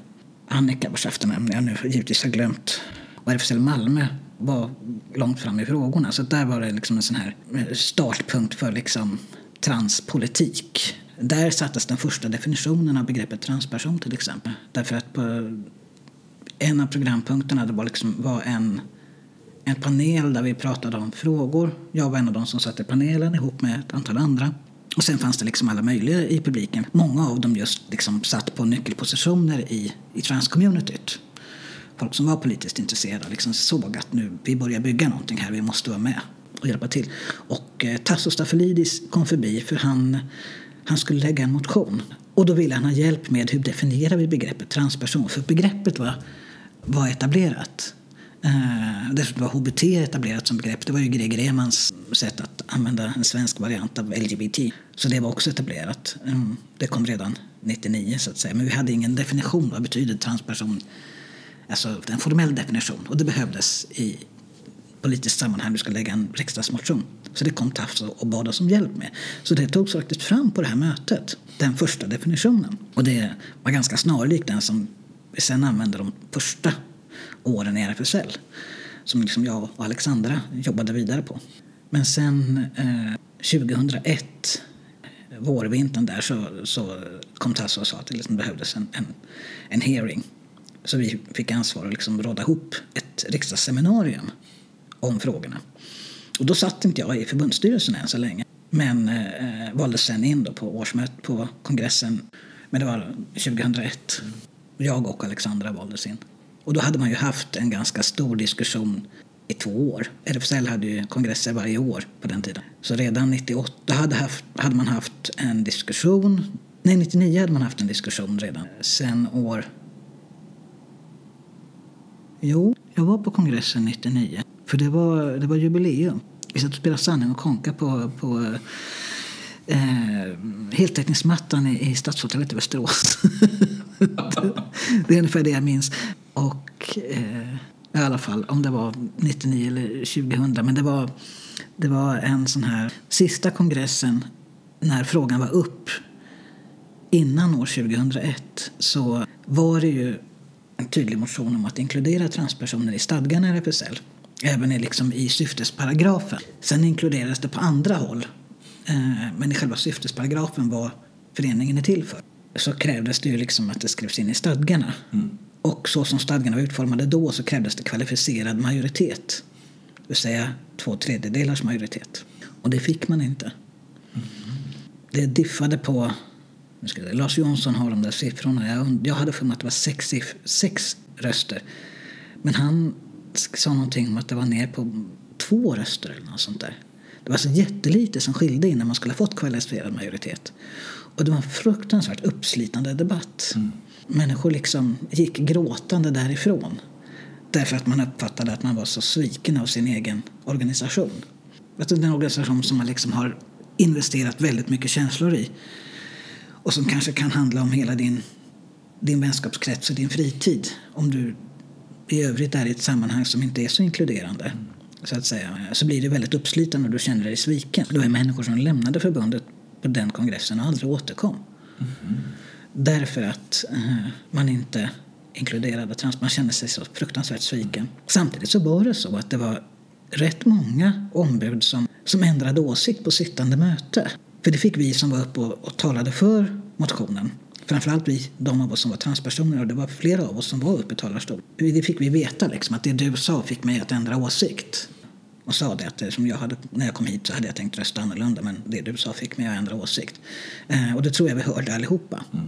Annika, vars efternamn jag nu givetvis har glömt. Och R F S L Malmö var långt fram i frågorna. Så där var det liksom en sån här startpunkt för liksom transpolitik. Där sattes den första definitionen av begreppet transperson till exempel. Därför att på en av programpunkterna det var, liksom, var en, en panel där vi pratade om frågor. Jag var en av de som satt i panelen ihop med ett antal andra. Och sen fanns det liksom alla möjliga i publiken. Många av dem just liksom satt på nyckelpositioner i, i transcommunityt. Folk som var politiskt intresserade liksom såg att nu vi börjar bygga någonting här, vi måste vara med och hjälpa till. Och eh, Tasso Stafilidis kom förbi för han, han skulle lägga en motion. Och då ville han ha hjälp med hur definierar vi begreppet transperson. För begreppet var, var etablerat. Uh, dessutom var H B T etablerat som begrepp. Det var ju Greg Remans sätt att använda en svensk variant av L G B T. Så det var också etablerat. Um, det kom redan nittionio så att säga. Men vi hade ingen definition. Vad betyder transperson? Alltså en formell definition. Och det behövdes i politiskt sammanhang. Vi skulle lägga en riksdagsmotion. Så det kom Tasso och bad oss om hjälp med. Så det togs faktiskt fram på det här mötet. Den första definitionen. Och det var ganska snarlik den som vi sen använde de första åren i R F S L som liksom jag och Alexandra jobbade vidare på. Men sen eh, tjugohundraett vårvintern där så, så kom Tasso och sa att det liksom behövdes en, en, en hearing. Så vi fick ansvar att liksom råda ihop ett riksdagsseminarium om frågorna. Och då satt inte jag i förbundsstyrelsen än så länge. Men eh, valdes sen in då på årsmötet på kongressen. Men det var tjugohundraett. Jag och Alexandra valdes in. Och då hade man ju haft en ganska stor diskussion i två år. R F S L hade ju kongresser varje år på den tiden. Så redan nittioåtta hade, haft, hade man haft en diskussion. Nej, nittionio hade man haft en diskussion redan. Sen år... Jo, jag var på kongressen nittionio. För det var, det var jubileum. Vi satt och spelade sanning och konka på... på Eh, heltäckningsmattan i, i Stadshotellet i Västerås. det, det är ungefär det jag minns. Och eh, i alla fall, om det var nittionio eller tjugohundra, men det var, det var en sån här sista kongressen när frågan var upp innan år tjugohundraett, så var det ju en tydlig motion om att inkludera transpersoner i stadgan i R F S L, även i, liksom, i syftesparagrafen. Sen inkluderades det på andra håll, men i själva syftesparagrafen var föreningen är till för. Så krävdes det ju liksom att det skrevs in i stadgarna. Mm. Och så som stadgarna var utformade då så krävdes det kvalificerad majoritet. Det vill säga två tredjedelars majoritet. Och det fick man inte. Mm. Det diffade på... Nu ska jag, Lars Jonsson har de där siffrorna. Jag, jag hade för mig att det var sex, sex röster. Men han sa någonting om att det var ner på två röster eller något sånt där. Det var så jättelite som skilde innan man skulle ha fått kvalificerad majoritet. Och det var en fruktansvärt uppslitande debatt. Mm. Människor liksom gick gråtande därifrån. Därför att man uppfattade att man var så sviken av sin egen organisation. Det är en organisation som man liksom har investerat väldigt mycket känslor i. Och som kanske kan handla om hela din, din vänskapskrets och din fritid. Om du i övrigt är i ett sammanhang som inte är så inkluderande. Mm. Så att säga, så blir det väldigt uppslitande och du känner dig sviken. Det var människor som lämnade förbundet på den kongressen och aldrig återkom. Mm. Därför att eh, man inte inkluderade trans. Man kände sig så fruktansvärt sviken. Mm. Samtidigt så var det så att det var rätt många ombud som, som ändrade åsikt på sittande möte. För det fick vi som var uppe och, och talade för motionen. Framförallt vi, de av oss som var transpersoner, och det var flera av oss som var uppe i talarstol. Det fick vi veta liksom, att det du sa fick mig att ändra åsikt. Och sa det att som jag hade, när jag kom hit så hade jag tänkt rösta annorlunda, men det du sa fick mig att ändra åsikt. Eh, och det tror jag vi hörde allihopa. Mm.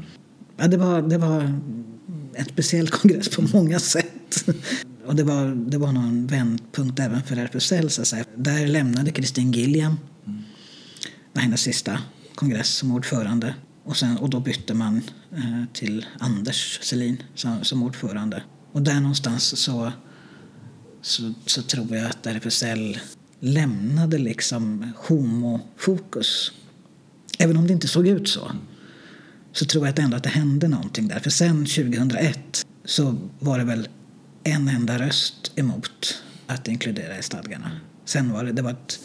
Ja, det var, det var en speciell kongress på många sätt. Och det var, det var någon vändpunkt även för R F S L. Så att säga. Där lämnade Kristin Gilliam, mm. var hennes sista kongress som ordförande. Och, sen, och då bytte man eh, till Anders Selin som, som ordförande. Och där någonstans så, så, så tror jag att R F S L lämnade liksom homofokus. Även om det inte såg ut så. Så tror jag att ändå att det hände någonting där. För sen tjugohundraett så var det väl en enda röst emot att inkludera i stadgarna. Sen var det, det var ett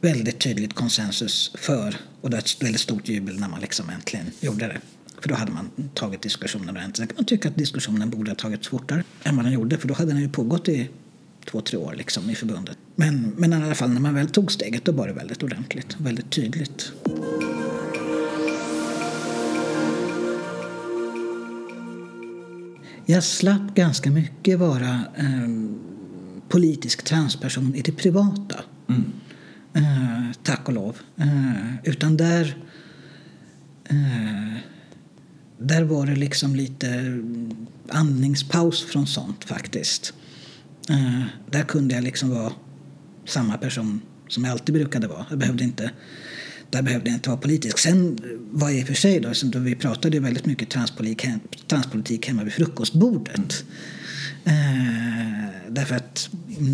väldigt tydligt konsensus för, och det var ett väldigt stort jubel när man liksom äntligen gjorde det. För då hade man tagit diskussionen och äntligen. Man tycker att diskussionen borde ha tagits fortare än vad den gjorde, för då hade den ju pågått i två, tre år liksom i förbundet. Men, men i alla fall när man väl tog steget då var det väldigt ordentligt, väldigt tydligt. Jag slapp ganska mycket vara eh, politisk transperson i det privata. Mm. Eh, tack tack och lov. Eh, utan där... Eh, där var det liksom lite andningspaus från sånt faktiskt. Eh, där kunde jag liksom vara samma person som jag alltid brukade vara. Jag behövde inte... Där behövde jag inte vara politisk. Sen var jag i och för sig då, som då vi pratade väldigt mycket transpolitik, hem, transpolitik hemma vid frukostbordet. Mm. Eh, därför att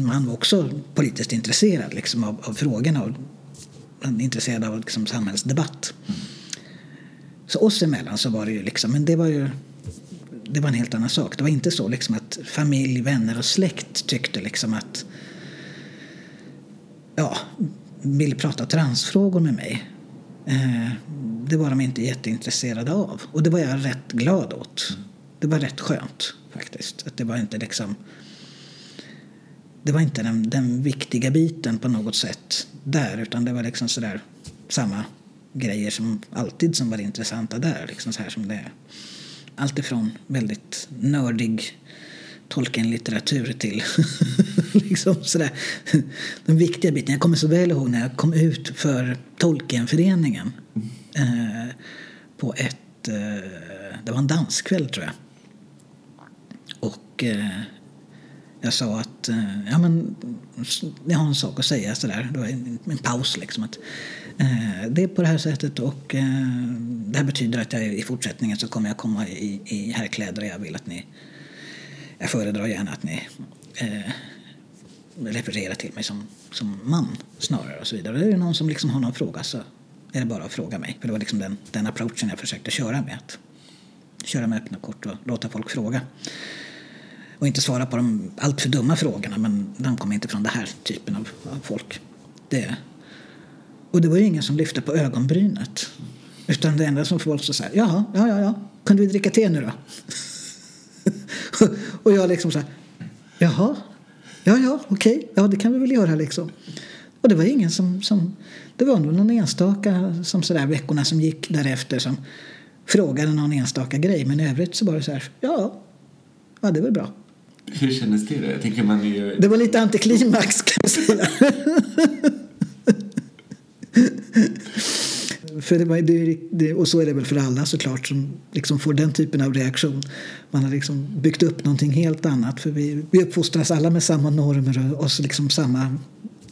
man var också politiskt intresserad liksom, av, av frågorna och intresserad av liksom, samhällsdebatt. Mm. Så oss emellan så var det ju liksom, men det var ju det var en helt annan sak. Det var inte så liksom, att familj, vänner och släkt tyckte liksom att ja, vill prata transfrågor med mig. Eh, det var de inte jätteintresserade av. Och det var jag rätt glad åt. Det var rätt skönt faktiskt. Att det var inte liksom... Det var inte den, den viktiga biten på något sätt där. Utan det var liksom sådär samma grejer som alltid som var intressanta där. Liksom så här som det är. Allt ifrån väldigt nördig... Tolkenlitteratur till liksom sådär den viktiga biten. Jag kommer så väl ihåg när jag kom ut för Tolkenföreningen mm. eh, på ett eh, det var en danskväll tror jag, och eh, jag sa att eh, ja men jag har en sak att säga sådär, det var en, en paus liksom att eh, det är på det här sättet och eh, det här betyder att jag i fortsättningen så kommer jag komma i, i härkläder och jag vill att ni jag föredrar gärna att ni eh, refererar till mig som, som man snarare och så vidare. Och är det någon som liksom har någon fråga så är det bara att fråga mig. För det var liksom den, den approachen jag försökte köra med. Att köra med öppna kort och låta folk fråga. Och inte svara på de allt för dumma frågorna, men de kommer inte från den här typen av, av folk. Det. Och det var ju ingen som lyfte på ögonbrynet. Utan det enda som folk så sa, jaha, ja, ja, ja. Kunde vi dricka te nu då? Och jag liksom så här, jaha, ja, ja, okej, okay, ja, det kan vi väl göra liksom. Och det var ingen som, som det var nog någon enstaka som sådär veckorna som gick därefter som frågade någon enstaka grej. Men i övrigt så var det så här, ja, ja, det var bra. Hur kändes det då? Jag tänker man ju... Det var lite antiklimax kan jag säga. För det var, det, det, och så är det väl för alla såklart som liksom får den typen av reaktion. Man har liksom byggt upp någonting helt annat. För vi, vi uppfostras alla med samma normer och, och liksom samma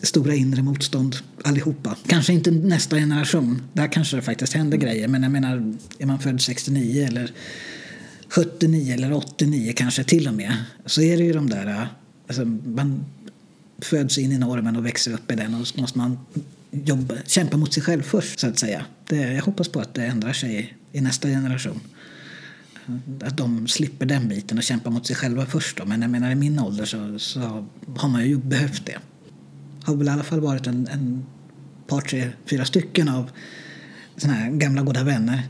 stora inre motstånd allihopa. Kanske inte nästa generation. Där kanske det faktiskt händer grejer. Men jag menar, är man född sextionio eller sjuttionio eller åttionio kanske till och med. Så är det ju de där... Alltså man föds in i normen och växer upp i den och så måste man... Jobba, kämpa mot sig själv först så att säga. Det, jag hoppas på att det ändrar sig i nästa generation. Att de slipper den biten och kämpa mot sig själva först då. Men jag menar i min ålder så, så har man ju behövt det. Har väl i alla fall varit en, en par, tre, fyra stycken av såna här gamla goda vänner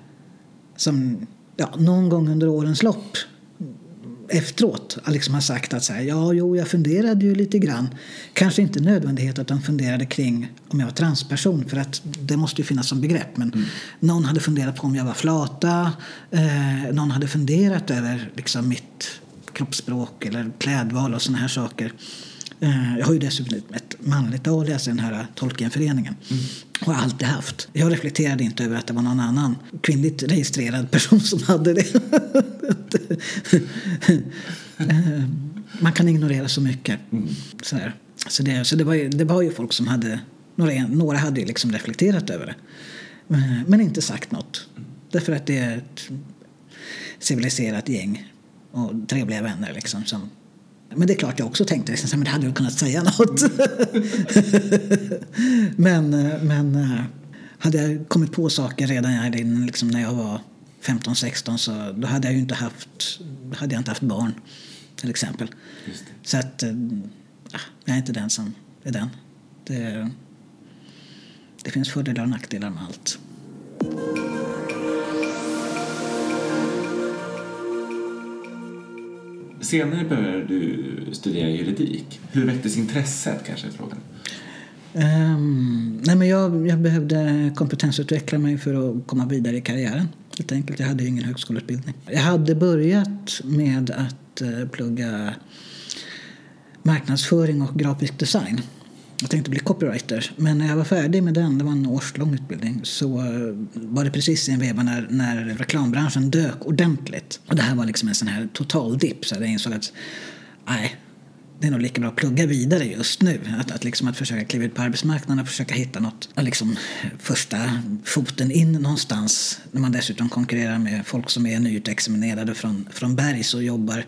som ja, någon gång under årens lopp efteråt liksom har sagt att så här, ja, jo, jag funderade ju lite grann. Kanske inte nödvändighet att de funderade kring om jag var transperson, för att det måste ju finnas som begrepp. Men mm. någon hade funderat på om jag var flata. Eh, någon hade funderat över liksom, mitt kroppsspråk eller klädval och såna här saker. Eh, jag har ju dessutom ett manligt alias i den här Tolkenföreningen. Mm. Och har alltid haft. Jag reflekterade inte över att det var någon annan kvinnligt registrerad person som hade det. Man kan ignorera så mycket. Mm. Så, där. Så, det, så det, var ju, det var ju folk som hade... Några, några hade ju liksom reflekterat över det. Men, men inte sagt något. Därför att det är ett civiliserat gäng. Och trevliga vänner liksom som... Men det är klart jag också tänkte liksom, men det hade jag kunnat säga något. men, men hade jag kommit på saker redan liksom, när jag var femton sexton så då hade jag ju inte haft, hade jag inte haft barn till exempel. Just det. Så att ja, jag är inte den som är den. Det, det finns fördelar och nackdelar med allt. Senare började du studera juridik. Hur väcktes intresset kanske i frågan? Um, nej men jag, jag behövde kompetensutveckla mig för att komma vidare i karriären. Helt enkelt, jag hade ju ingen högskoleutbildning. Jag hade börjat med att uh, plugga marknadsföring och grafisk design. Jag tänkte bli copywriter, men när jag var färdig med den, det var en årslång utbildning, så var det precis i en veva när, när reklambranschen dök ordentligt. Och det här var liksom en sån här total dipp, så jag insåg att nej, det är nog lika bra att plugga vidare just nu. Att, att, liksom, att försöka kliva ut på arbetsmarknaden och försöka hitta något, liksom, första foten in någonstans. När man dessutom konkurrerar med folk som är nyutexaminerade från, från Bergs och jobbar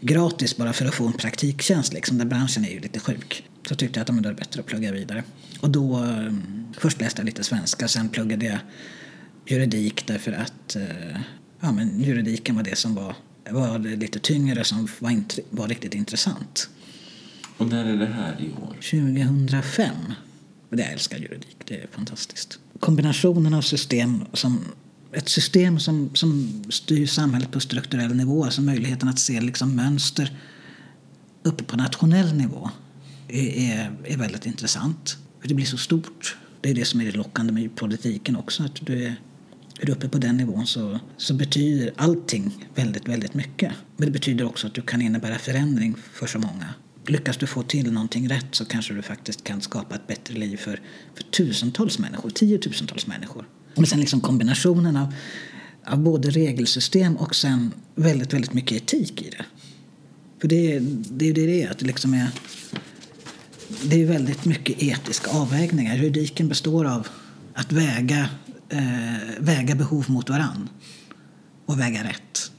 gratis bara för att få en praktiktjänst. Liksom, där branschen är ju lite sjuk. Så tyckte jag att de var bättre att plugga vidare. Och då, först läste jag lite svenska, sen pluggade jag juridik därför att ja, men juridiken var det som var, var lite tyngre, som var, int- var riktigt intressant. Och när är det här i år? tjugohundrafem. Jag älskar juridik, det är fantastiskt. Kombinationen av system, som, ett system som, som styr samhället på strukturell nivå, alltså möjligheten att se liksom mönster uppe på nationell nivå, Är, är väldigt intressant. För det blir så stort. Det är det som är det lockande med politiken också. Att du är, är du uppe på den nivån så, så betyder allting väldigt, väldigt mycket. Men det betyder också att du kan innebära förändring för så många. Lyckas du få till någonting rätt så kanske du faktiskt kan skapa ett bättre liv för, för tusentals människor, tiotusentals människor. Men sen liksom kombinationen av, av både regelsystem och sen väldigt, väldigt mycket etik i det. För det är det, det, det att det liksom är... Det är väldigt mycket etiska avvägningar. Juridiken består av att väga, eh, väga behov mot varann och väga rätt.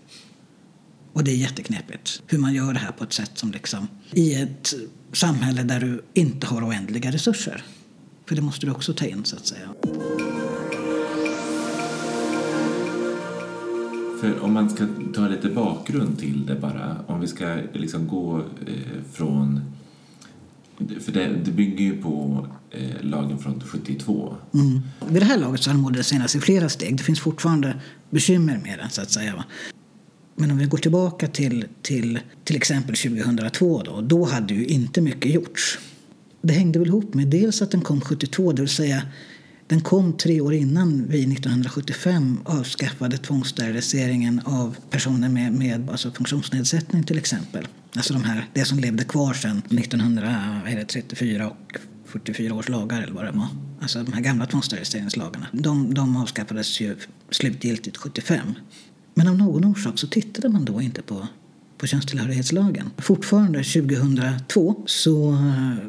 Och det är jätteknepigt hur man gör det här på ett sätt som liksom... I ett samhälle där du inte har oändliga resurser. För det måste du också ta in, så att säga. För om man ska ta lite bakgrund till det bara. Om vi ska liksom gå eh, från... För det, det bygger ju på eh, lagen från sjuttiotvå. Mm. Vid det här laget så har den moderniserats i flera steg. Det finns fortfarande bekymmer med den, så att säga. Va? Men om vi går tillbaka till till, till exempel tjugohundratvå. Då, då hade ju inte mycket gjorts. Det hängde väl ihop med dels att den kom sjuttiotvå. Det vill säga den kom tre år innan vi nittonhundrasjuttiofem avskaffade tvångssteriliseringen av personer med, med alltså funktionsnedsättning till exempel. Alltså de här, det som levde kvar sedan nittonhundratrettiofyra och fyrtiofyra års lagar eller vad det var. Alltså de här gamla tvångsterroriseringslagarna. De, de avskaffades ju slutgiltigt sjuttiofem. Men av någon orsak så tittade man då inte på, på könstillhörighetslagen. Fortfarande tjugohundratvå så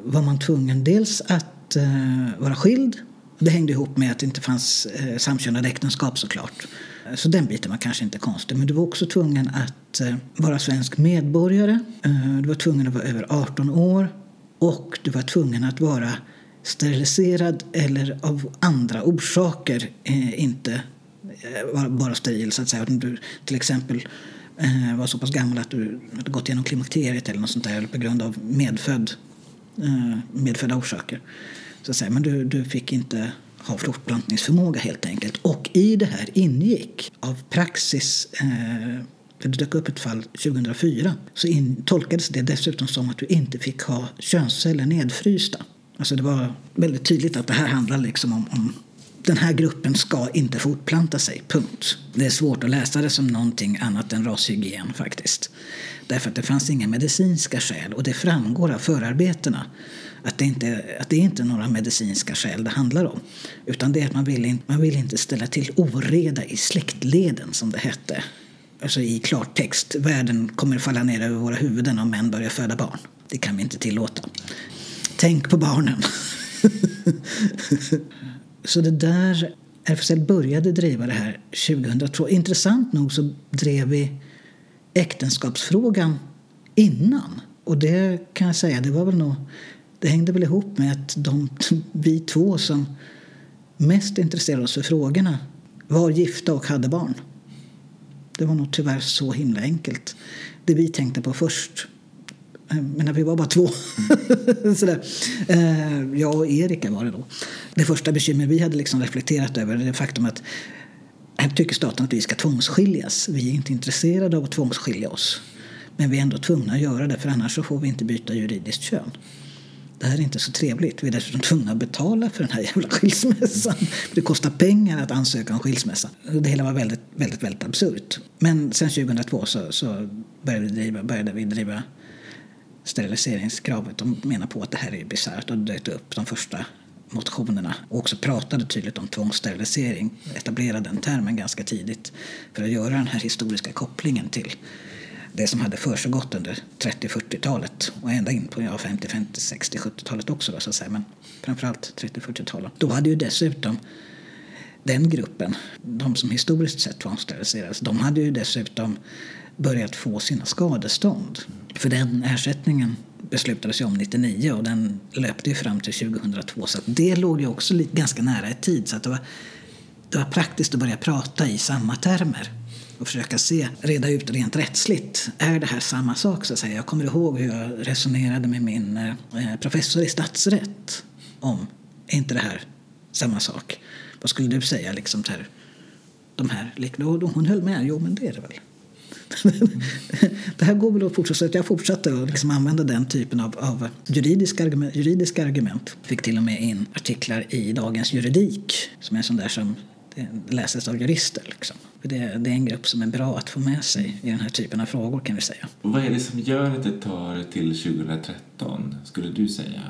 var man tvungen dels att eh, vara skild. Det hängde ihop med att det inte fanns eh, samkönade äktenskap såklart. Så den biten var kanske inte konstig. Men du var också tvungen att vara svensk medborgare. Du var tvungen att vara över arton år. Och du var tvungen att vara steriliserad eller av andra orsaker inte bara steril, så att säga. Om du till exempel var så pass gammal att du hade gått igenom klimakteriet eller något sånt där. Eller på grund av medfödd, medfödda orsaker. Så att säga. Men du, du fick inte... ha fortplantningsförmåga helt enkelt. Och i det här ingick av praxis, eh, för det dök upp ett fall tjugohundrafyra, så in, tolkades det dessutom som att du inte fick ha könsceller nedfrysta. Alltså det var väldigt tydligt att det här handlar liksom om, om den här gruppen ska inte fortplanta sig, punkt. Det är svårt att läsa det som någonting annat än rashygien faktiskt. Därför att det fanns inga medicinska skäl, och det framgår av förarbetena att det inte, att det inte är några medicinska skäl det handlar om. Utan det är att man vill, man vill inte ställa till oreda i släktleden, som det hette. Alltså i klartext, världen kommer falla ner över våra huvuden om män börjar föda barn. Det kan vi inte tillåta. Tänk på barnen. Så det där, R F S L började driva det här tjugohundratvå. Intressant nog så drev vi äktenskapsfrågan innan. Och det kan jag säga, det var väl nog... Det hängde väl ihop med att de, vi två som mest intresserade oss för frågorna var gifta och hade barn. Det var nog tyvärr så himla enkelt. Det vi tänkte på först. Men när vi var bara två. Sådär. Jag och Erika var det då. Det första bekymmer vi hade liksom reflekterat över är det faktum att här tycker staten att vi ska tvångsskiljas. Vi är inte intresserade av att tvångsskilja oss. Men vi är ändå tvungna att göra det, för annars så får vi inte byta juridiskt kön. Det här är inte så trevligt. Vi är dessutom tvungna att betala för den här jävla skilsmässan. Det kostar pengar att ansöka om skilsmässan. Det hela var väldigt, väldigt, väldigt absurt. Men sen tjugohundratvå så, så började vi driva, började vi driva steriliseringskravet. De menar på att det här är bisarrt och dök upp de första motionerna. Och också pratade tydligt om tvångssterilisering, etablerade den termen ganska tidigt för att göra den här historiska kopplingen till det som hade försiggått under trettio-fyrtiotalet och ända in på ja, femtio-femtio-sextio-sjuttiotalet också då, så att säga, men framförallt trettio-fyrtiotalet. Då hade ju dessutom den gruppen, de som historiskt sett tvångssteriliserades, de hade ju dessutom börjat få sina skadestånd. För den ersättningen beslutades ju om nittionio och den löpte ju fram till tjugohundratvå, så att det låg ju också ganska nära i tid, så att det var, det var praktiskt att börja prata i samma termer och försöka se, reda ut rent rättsligt, är det här samma sak så att säga. Jag kommer ihåg hur jag resonerade med min professor i statsrätt om, är inte det här samma sak? Vad skulle du säga liksom till de här liknande? Hon höll med, jo men det är det väl. Det här går väl att fortsätta, så att jag fortsatte att liksom använda den typen av, av juridiska, argument, juridiska argument. Fick till och med in artiklar i Dagens Juridik, som är en sån där som läses av jurister liksom. Det är en grupp som är bra att få med sig i den här typen av frågor, kan vi säga. Vad är det som gör att det tar till tjugohundratretton, skulle du säga?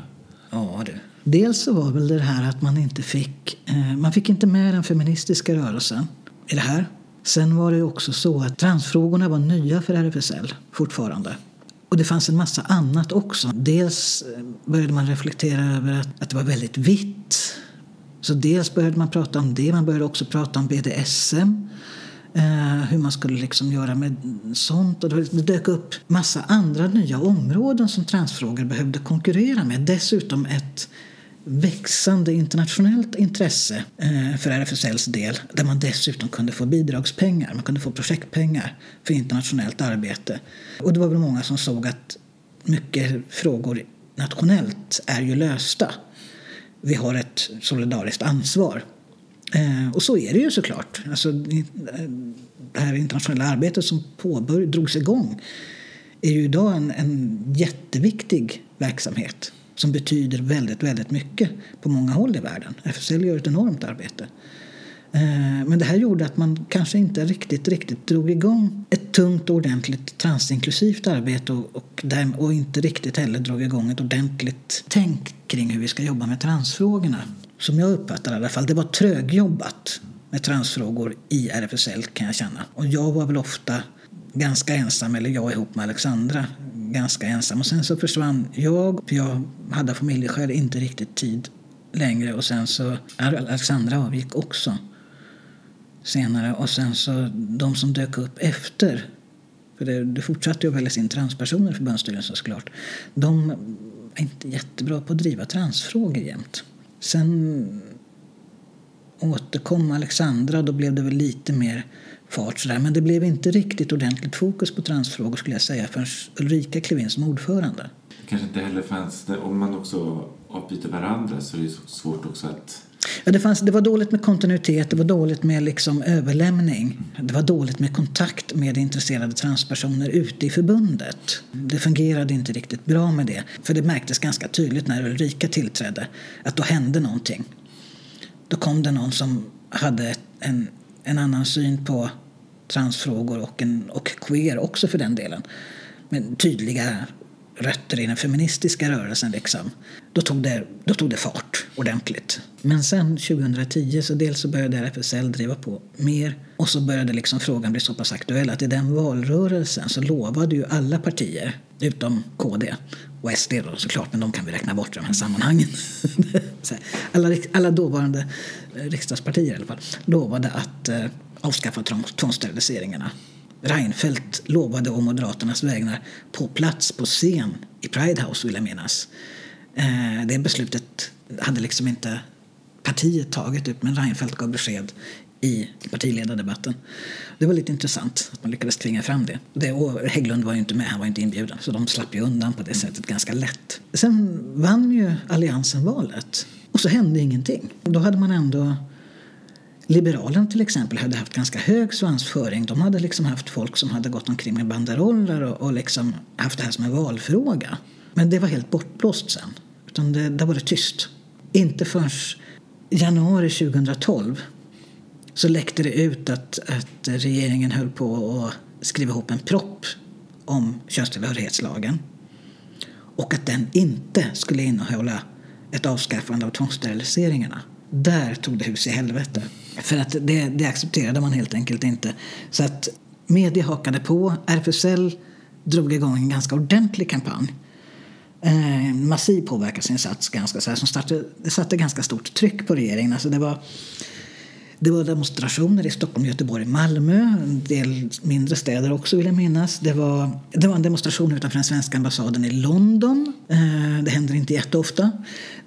Ja, det. Dels så var väl det här att man inte fick, eh, man fick inte med den feministiska rörelsen i det här. Sen var det också så att transfrågorna var nya för R F S L fortfarande. Och det fanns en massa annat också. Dels började man reflektera över att, att det var väldigt vitt. Så dels började man prata om det, man började också prata om B D S M. Eh, hur man skulle liksom göra med sånt, och det dök upp massa andra nya områden som transfrågor behövde konkurrera med. Dessutom ett växande internationellt intresse eh, för R F S L:s del, där man dessutom kunde få bidragspengar, man kunde få projektpengar för internationellt arbete. Och det var väl många som såg att mycket frågor nationellt är ju lösta. Vi har ett solidariskt ansvar. Eh, och så är det ju såklart. Alltså, det här internationella arbetet som påbörj, drogs igång är ju idag en, en jätteviktig verksamhet som betyder väldigt, väldigt mycket på många håll i världen. R F S L gör ett enormt arbete. Eh, men det här gjorde att man kanske inte riktigt, riktigt drog igång ett tungt, ordentligt transinklusivt arbete och, och, där, och inte riktigt heller drog igång ett ordentligt tänk kring hur vi ska jobba med transfrågorna. Som jag uppfattar i alla fall, det var trögjobbat med transfrågor i R F S L, kan jag känna. Och jag var väl ofta ganska ensam, eller jag ihop med Alexandra, ganska ensam. Och sen så försvann jag, för jag hade familjeskäl inte riktigt tid längre. Och sen så, Alexandra avgick också senare. Och sen så, de som dök upp efter, för det, det fortsatte ju väldigt in transpersoner i förbundsstyrelsen såklart. De är inte jättebra på att driva transfrågor jämt. Sen återkom Alexandra, då blev det väl lite mer fart sådär. Men det blev inte riktigt ordentligt fokus på transfrågor, skulle jag säga, förrän Ulrika Kleven som ordförande. Kanske inte heller fanns det, om man också avbyter varandra så är det svårt också att... Ja, det, fanns, det var dåligt med kontinuitet, det var dåligt med liksom överlämning. Det var dåligt med kontakt med intresserade transpersoner ute i förbundet. Det fungerade inte riktigt bra med det. För det märktes ganska tydligt när Ulrika tillträdde att då hände någonting. Då kom det någon som hade en, en annan syn på transfrågor och, en, och queer också för den delen. Men tydliga rötter i den feministiska rörelsen liksom. Då tog det, då tog det fart ordentligt. Men sen tjugohundratio så dels så började R F S L driva på mer, och så började liksom frågan bli så pass aktuell att i den valrörelsen så lovade ju alla partier utom K D och S D då såklart, men de kan vi räkna bort i de här sammanhangen. alla, alla dåvarande riksdagspartier i alla fall lovade att eh, avskaffa tvångssteriliseringarna. Reinfeldt lovade om Moderaternas vägnar på plats på scen i Pride House, vill jag minnas. Eh, det beslutet hade liksom inte partiet tagit ut, men Reinfeldt gav besked i partiledardebatten. Det var lite intressant att man lyckades tvinga fram det. det och Hägglund var ju inte med, han var inte inbjuden, så de slapp ju undan på det sättet ganska lätt. Sen vann ju Alliansen valet och så hände ingenting. Då hade man ändå... Liberalen till exempel hade haft ganska hög svansföring. De hade liksom haft folk som hade gått omkring med banderoller och, och liksom haft det här som en valfråga. Men det var helt bortblåst sen. Utan det, där var det tyst. Inte förrän januari tjugotolv så läckte det ut att, att regeringen höll på att skriva ihop en propp om könstillhörighetslagen. och att den inte skulle innehålla ett avskaffande av tvångssteriliseringarna. Där tog det hus i helvete. För att det, det accepterade man helt enkelt inte. Så att media hakade på. R F S L drog igång en ganska ordentlig kampanj. En massiv påverkansinsats ganska så här, som startade, det satte ganska stort tryck på regeringen. Alltså det var... Det var demonstrationer i Stockholm, Göteborg, Malmö. En del mindre städer också vill jag minnas. Det var, det var en demonstration utanför den svenska ambassaden i London. Eh, det händer inte jätteofta.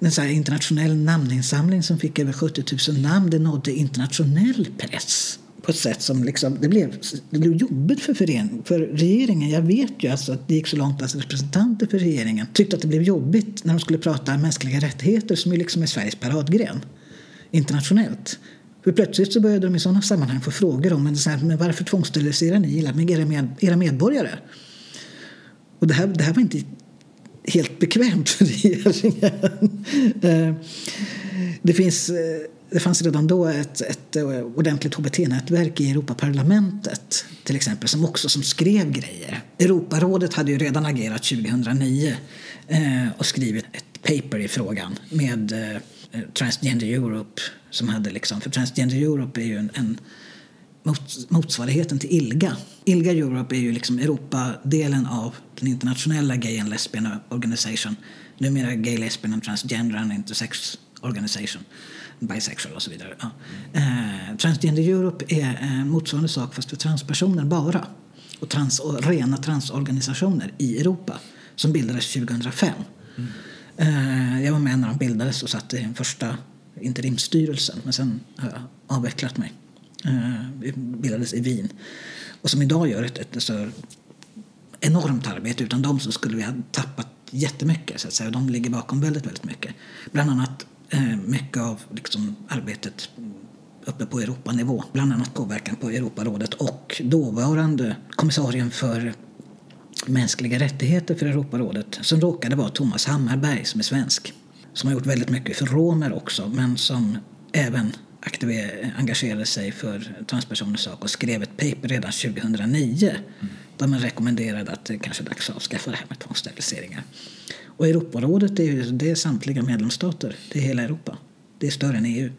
En så här internationell namninsamling som fick över sjuttio tusen namn. Det nådde internationell press på ett sätt som liksom, det blev, det blev jobbigt för, fören, för regeringen. Jag vet ju alltså att det gick så långt att representanter för regeringen tyckte att det blev jobbigt när de skulle prata om mänskliga rättigheter som ju liksom är Sveriges paradgren internationellt. För plötsligt så började de i sådana sammanhang få frågor om men så här, men varför tvångssteriliserar ni era, med, era medborgare? Och det här, det här var inte helt bekvämt för regeringen. Det, finns, det fanns redan då ett, ett ordentligt H B T-nätverk i Europaparlamentet till exempel som också som skrev grejer. Europarådet hade ju redan agerat tjugohundranio och skrivit ett paper i frågan med Transgender Europe som hade liksom, för Transgender Europe är ju en, en mot, motsvarigheten till ILGA. ILGA Europe är ju liksom Europa-delen av den internationella Gay and Lesbian Organization. Numera Gay, Lesbian and Transgender and Intersex Organization. Bisexual och så vidare. Ja. Eh, Transgender Europe är en motsvarande sak fast för transpersoner bara. Och, trans, och rena transorganisationer i Europa som bildades tjugohundrafem. Mm. Jag var med när de bildades och satt i den första interimstyrelsen. Men sen har jag avvecklat mig. Vi bildades i Wien. Och som idag gör ett, ett så enormt arbete. Utan dem så skulle vi ha tappat jättemycket. Så att säga. De ligger bakom väldigt, väldigt mycket. Bland annat mycket av liksom, arbetet uppe på Europanivå. Bland annat påverkan på Europarådet. Och dåvarande kommissarien för mänskliga rättigheter för Europarådet som råkade vara Thomas Hammarberg som är svensk, som har gjort väldigt mycket för romer också, men som även aktiver- engagerade sig för transpersoners sak och skrev ett paper redan tjugohundranio mm. där man rekommenderade att det kanske är dags att avskaffa det här med tvångssteriliseringar. Och Europarådet är ju det är samtliga medlemsstater, det är hela Europa, det är större än E U.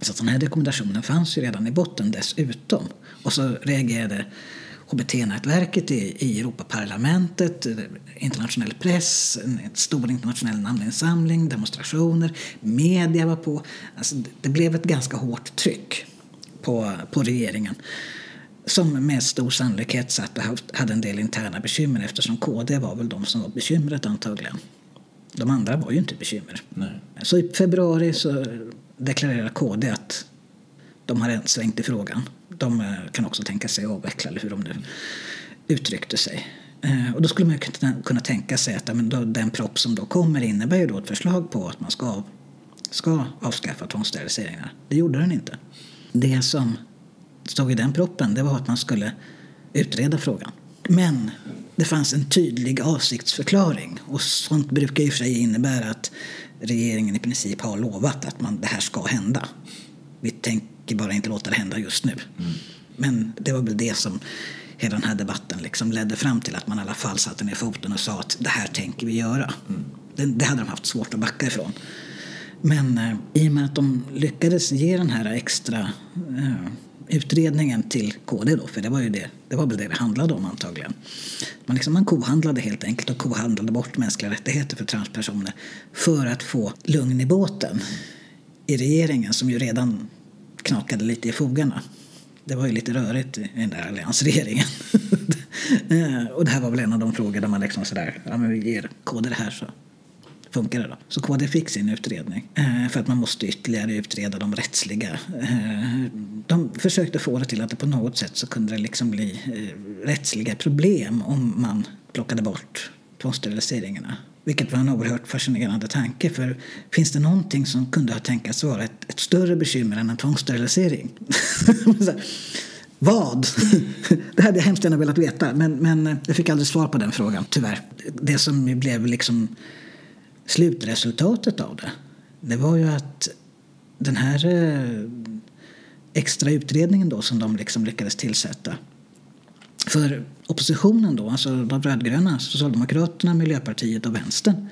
Så den här rekommendationen fanns ju redan i botten dessutom. Och så reagerade H B T-nätverket i, i Europaparlamentet, internationell press, en stor internationell namninsamling, demonstrationer, media var på. Alltså det blev ett ganska hårt tryck på, på regeringen som med stor sannolikhet satt och hade en del interna bekymmer eftersom K D var väl de som var bekymret antagligen. De andra var ju inte bekymmer. Nej. Så i februari så deklarerade K D att de har svängt i frågan. De kan också tänka sig avveckla eller hur de nu uttryckte sig. Och då skulle man ju kunna tänka sig att den propp som då kommer innebär ju då ett förslag på att man ska, ska avskaffa tvångssteriliseringar. Det gjorde den inte. Det som stod i den proppen det var att man skulle utreda frågan. Men det fanns en tydlig avsiktsförklaring och sånt brukar ju för sig innebära att regeringen i princip har lovat att man, det här ska hända. Vi tänker bara inte låta det hända just nu. Mm. Men det var väl det som hela den här debatten liksom ledde fram till att man i alla fall satte ner foten och sa att det här tänker vi göra. Mm. Det, det hade de haft svårt att backa ifrån. Men eh, i och med att de lyckades ge den här extra eh, utredningen till K D då, för det var ju det, det var väl det det handlade om antagligen. Man, liksom, man kohandlade helt enkelt och kohandlade bort mänskliga rättigheter för transpersoner för att få lugn i båten i regeringen som ju redan knakade lite i fogarna. Det var ju lite rörigt i den där alliansregeringen. Och det här var väl en av de frågor där man liksom sådär, ja men vi ger K D det här så funkar det då. Så K D fick sin utredning för att man måste ytterligare utreda de rättsliga. De försökte få det till att det på något sätt så kunde det liksom bli rättsliga problem om man plockade bort tvångssteriliseringarna. Vilket var en oerhört fascinerande tanke. För finns det någonting som kunde ha tänkats vara ett, ett större bekymmer än en tvångssterilisering? Vad? Det hade jag hemskt gärna velat veta. Men, men jag fick aldrig svar på den frågan, tyvärr. Det som blev liksom slutresultatet av det. Det var ju att den här extra utredningen då, som de liksom lyckades tillsätta. för oppositionen då, alltså de rödgröna, Socialdemokraterna, Miljöpartiet och Vänstern,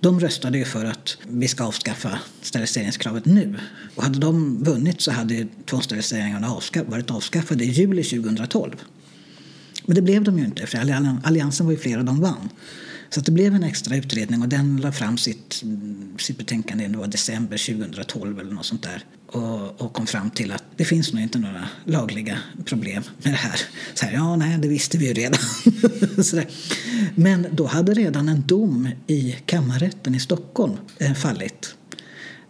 de röstade ju för att vi ska avskaffa steriliseringskravet nu. Och hade de vunnit så hade tvångssteriliseringarna avskaff- varit avskaffade i juli tjugotolv. Men det blev de ju inte, för alliansen var ju flera och de vann. Så att det blev en extra utredning och den la fram sitt, sitt betänkande i december tjugotolv eller något sånt där. Och, och kom fram till att det finns nog inte några lagliga problem med det här. Så här, ja nej, det visste vi ju redan. Så där. Men då hade redan en dom i kammarrätten i Stockholm eh, fallit.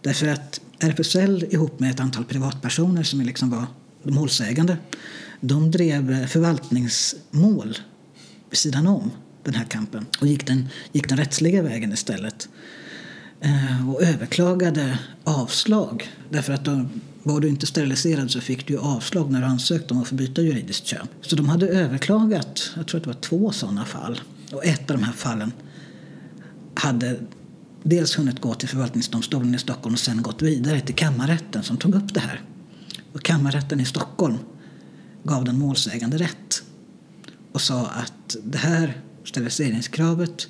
Därför att R F S L ihop med ett antal privatpersoner som liksom var målsägande, de drev förvaltningsmål vid sidan om den här kampen och gick den, gick den rättsliga vägen istället eh, och överklagade avslag, därför att då var du inte steriliserad så fick du avslag när du ansökte om att få byta juridiskt kön. Så de hade överklagat, jag tror att det var två sådana fall, och ett av de här fallen hade dels hunnit gå till förvaltningsdomstolen i Stockholm och sen gått vidare till kammarrätten som tog upp det här, och kammarrätten i Stockholm gav den målsägande rätt och sa att det här steriliseringskravet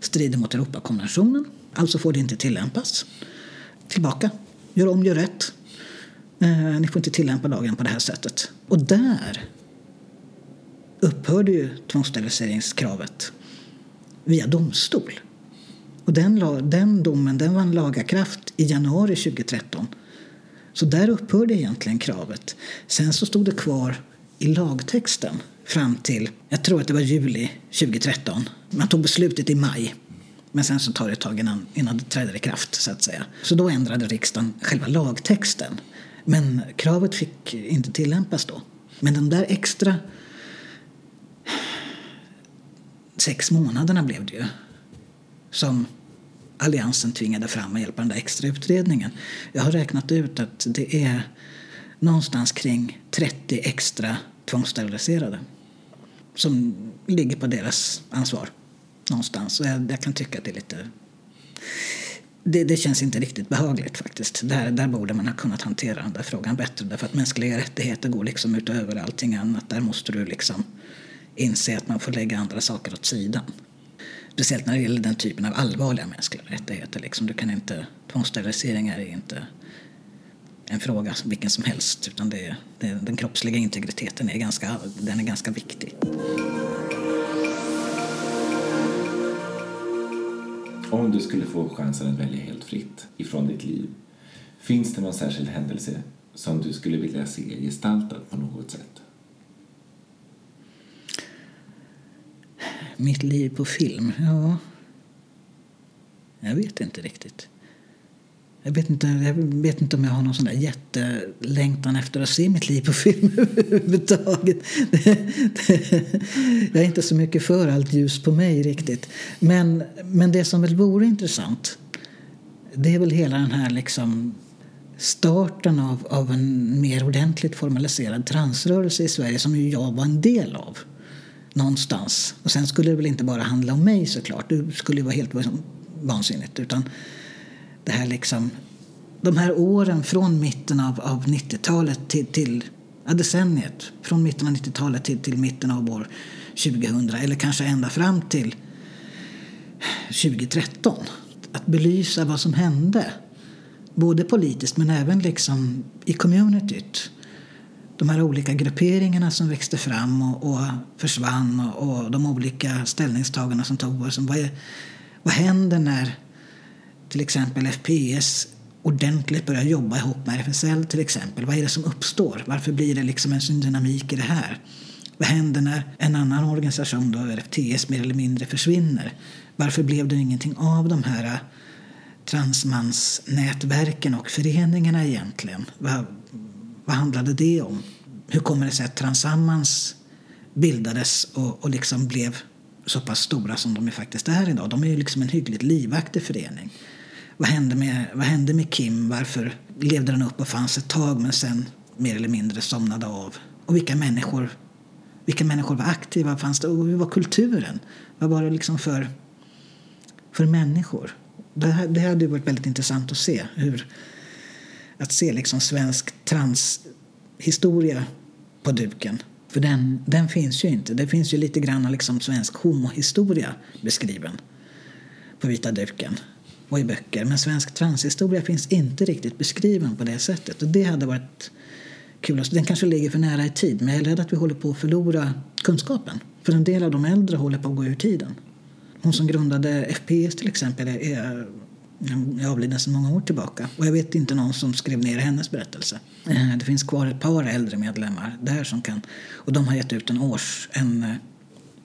strider mot Europakonventionen, alltså får det inte tillämpas. Tillbaka, gör om, gör rätt. Eh, ni får inte tillämpa lagen på det här sättet. Och där upphörde ju tvångssteriliseringskravet via domstol. Och den, den domen, den vann lagakraft i januari tjugotretton. Så där upphörde egentligen kravet. Sen så stod det kvar i lagtexten fram till, jag tror att det var juli tjugotretton. Man tog beslutet i maj. Men sen så tar det ett tag innan, innan det träder i kraft, så att säga. Så då ändrade riksdagen själva lagtexten. Men kravet fick inte tillämpas då. Men de där extra sex månaderna blev det ju, som alliansen tvingade fram med hjälp av den där extra utredningen. Jag har räknat ut att det är någonstans kring trettio extra tvångssteriliserade som ligger på deras ansvar någonstans. Och jag, jag kan tycka att det är lite... Det, det känns inte riktigt behagligt faktiskt. Där, där borde man ha kunnat hantera den där frågan bättre. Därför att mänskliga rättigheter går liksom utöver allting annat. Där måste du liksom inse att man får lägga andra saker åt sidan. Speciellt när det gäller den typen av allvarliga mänskliga rättigheter. Liksom, du kan inte, tvångssteriliseringar är inte en fråga vilken som helst. Utan det, det, den kroppsliga integriteten är ganska, den är ganska viktig. Om du skulle få chansen att välja helt fritt ifrån ditt liv, finns det någon särskild händelse som du skulle vilja se gestaltad på något sätt? Mitt liv på film, ja. Jag vet inte riktigt. Jag vet inte, jag vet inte om jag har någon sån där jättelängtan efter att se mitt liv på film överhuvudtaget. Jag är inte så mycket för allt ljus på mig riktigt. Men, men det som väl vore intressant, det är väl hela den här liksom starten av, av en mer ordentligt formaliserad transrörelse i Sverige, som ju jag var en del av. Någonstans. Och sen skulle det väl inte bara handla om mig såklart. Det skulle ju vara helt vansinnigt. Utan det här liksom... De här åren från mitten av, av nittiotalet till... till ja, decenniet. Från mitten av nittiotalet till, till mitten av år tjugohundra. Eller kanske ända fram till tjugotretton. Att belysa vad som hände. Både politiskt men även liksom i communityt. De här olika grupperingarna som växte fram och, och försvann. Och, och de olika ställningstagarna som tog. Som, vad, är, vad händer när till exempel F P S ordentligt börjar jobba ihop med R F S L till exempel? Vad är det som uppstår? Varför blir det liksom en sån dynamik i det här? Vad händer när en annan organisation, då R F T S, mer eller mindre försvinner? Varför blev det ingenting av de här transmansnätverken och föreningarna egentligen? Vad... Vad handlade det om? Hur kommer det sig att Transammans bildades och, och liksom blev så pass stora som de faktiskt är idag? De är ju liksom en hyggligt livaktig förening. Vad hände med, vad hände med Kim? Varför levde den upp och fanns ett tag men sen mer eller mindre somnade av? Och vilka människor, vilka människor var aktiva? Fanns det, och hur var kulturen? Vad var det liksom för, för människor? Det, här, det hade varit väldigt intressant att se hur... Att se liksom svensk transhistoria på duken För den, den finns ju inte. Det finns ju lite grann liksom svensk homohistoria beskriven på vita duken och i böcker. Men svensk transhistoria finns inte riktigt beskriven på det sättet. Och det hade varit kul. Den kanske ligger för nära i tid. Men jag är rädd att vi håller på att förlora kunskapen. För en del av de äldre håller på att gå ur tiden. Hon som grundade F P S till exempel är avliden sedan många år tillbaka. Och jag vet inte någon som skrev ner hennes berättelse. Det finns kvar ett par äldre medlemmar där som kan. Och de har gett ut en års, en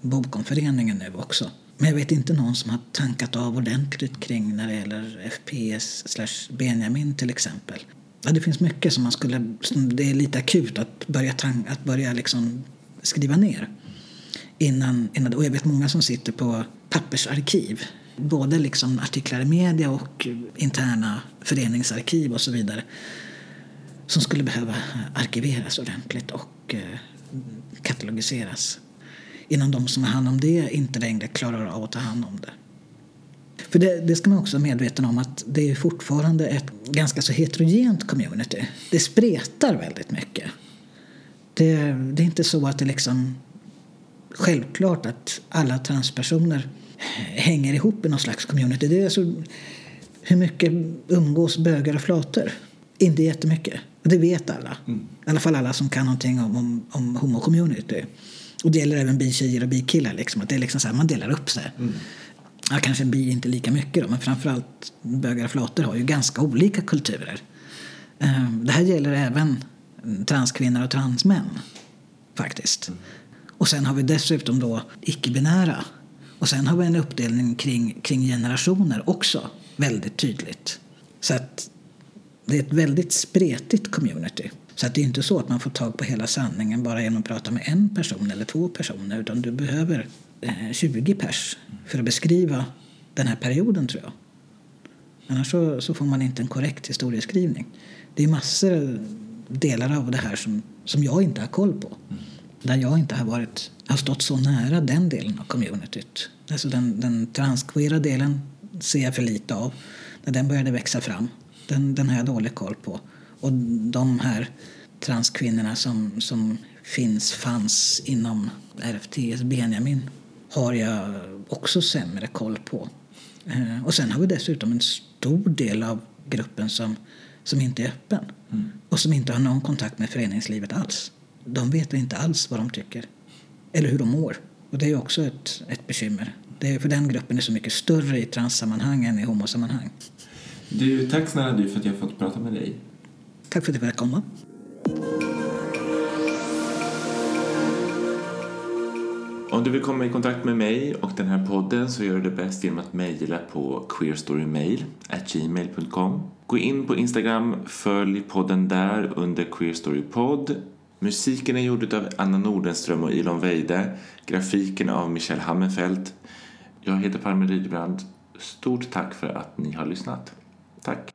bok om föreningen nu också. Men jag vet inte någon som har tankat av ordentligt kring när det gäller F P S slash Benjamin till exempel. Ja, det finns mycket som man skulle, som det är lite akut att börja, tang, att börja liksom skriva ner. Innan, innan, och jag vet många som sitter på pappersarkiv. Både liksom artiklar i media och interna föreningsarkiv och så vidare. Som skulle behöva arkiveras ordentligt och katalogiseras. Innan de som har hand om det inte längre klarar av att ta hand om det. För det, det ska man också vara medveten om att det är fortfarande ett ganska så heterogent community. Det spretar väldigt mycket. Det, det är inte så att det liksom... Självklart att alla transpersoner hänger ihop i någon slags community. Det är alltså hur mycket umgås bögar och flator? Inte jättemycket. Det vet alla. Mm. I alla fall alla som kan någonting om, om, om homo-community. Och det gäller även bi-tjejer och bi-killar. Liksom. Att det är liksom så här, man delar upp sig. Mm. Ja, kanske bi inte lika mycket då, men framförallt bögar och flator har ju ganska olika kulturer. Det här gäller även transkvinnor och transmän faktiskt. Mm. Och sen har vi dessutom då icke-binära. Och sen har vi en uppdelning kring, kring generationer också. Väldigt tydligt. Så att det är ett väldigt spretigt community. Så att det är inte så att man får tag på hela sanningen bara genom att prata med en person eller två personer. Utan du behöver eh, tjugo pers för att beskriva den här perioden, tror jag. Annars så, så får man inte en korrekt historieskrivning. Det är massor delar av det här som, som jag inte har koll på. Mm. Där jag inte har, varit, har stått så nära den delen av communityt. Alltså den, den transqueera delen ser jag för lite av. När den började växa fram. Den, den har jag dålig koll på. Och de här transkvinnorna som, som finns, fanns inom R F T S Benjamin har jag också sämre koll på. Och sen har vi dessutom en stor del av gruppen som, som inte är öppen. Mm. Och som inte har någon kontakt med föreningslivet alls. De vet inte alls vad de tycker. Eller hur de mår. Och det är ju också ett, ett bekymmer. Det är, för den gruppen är så mycket större i transsammanhang än i homosammanhang. Du, tack snälla du för att jag fått prata med dig. Tack för att du ville komma. Om du vill komma i kontakt med mig och den här podden så gör du det bäst genom att mejla på queerstorymail at gmail dot com. Gå in på Instagram, följ podden där under queerstorypod. Musiken är gjord av Anna Nordenström och Ilon Weide. Grafiken av Michel Hammenfeldt. Jag heter Palmen Lydebrandt. Stort tack för att ni har lyssnat. Tack!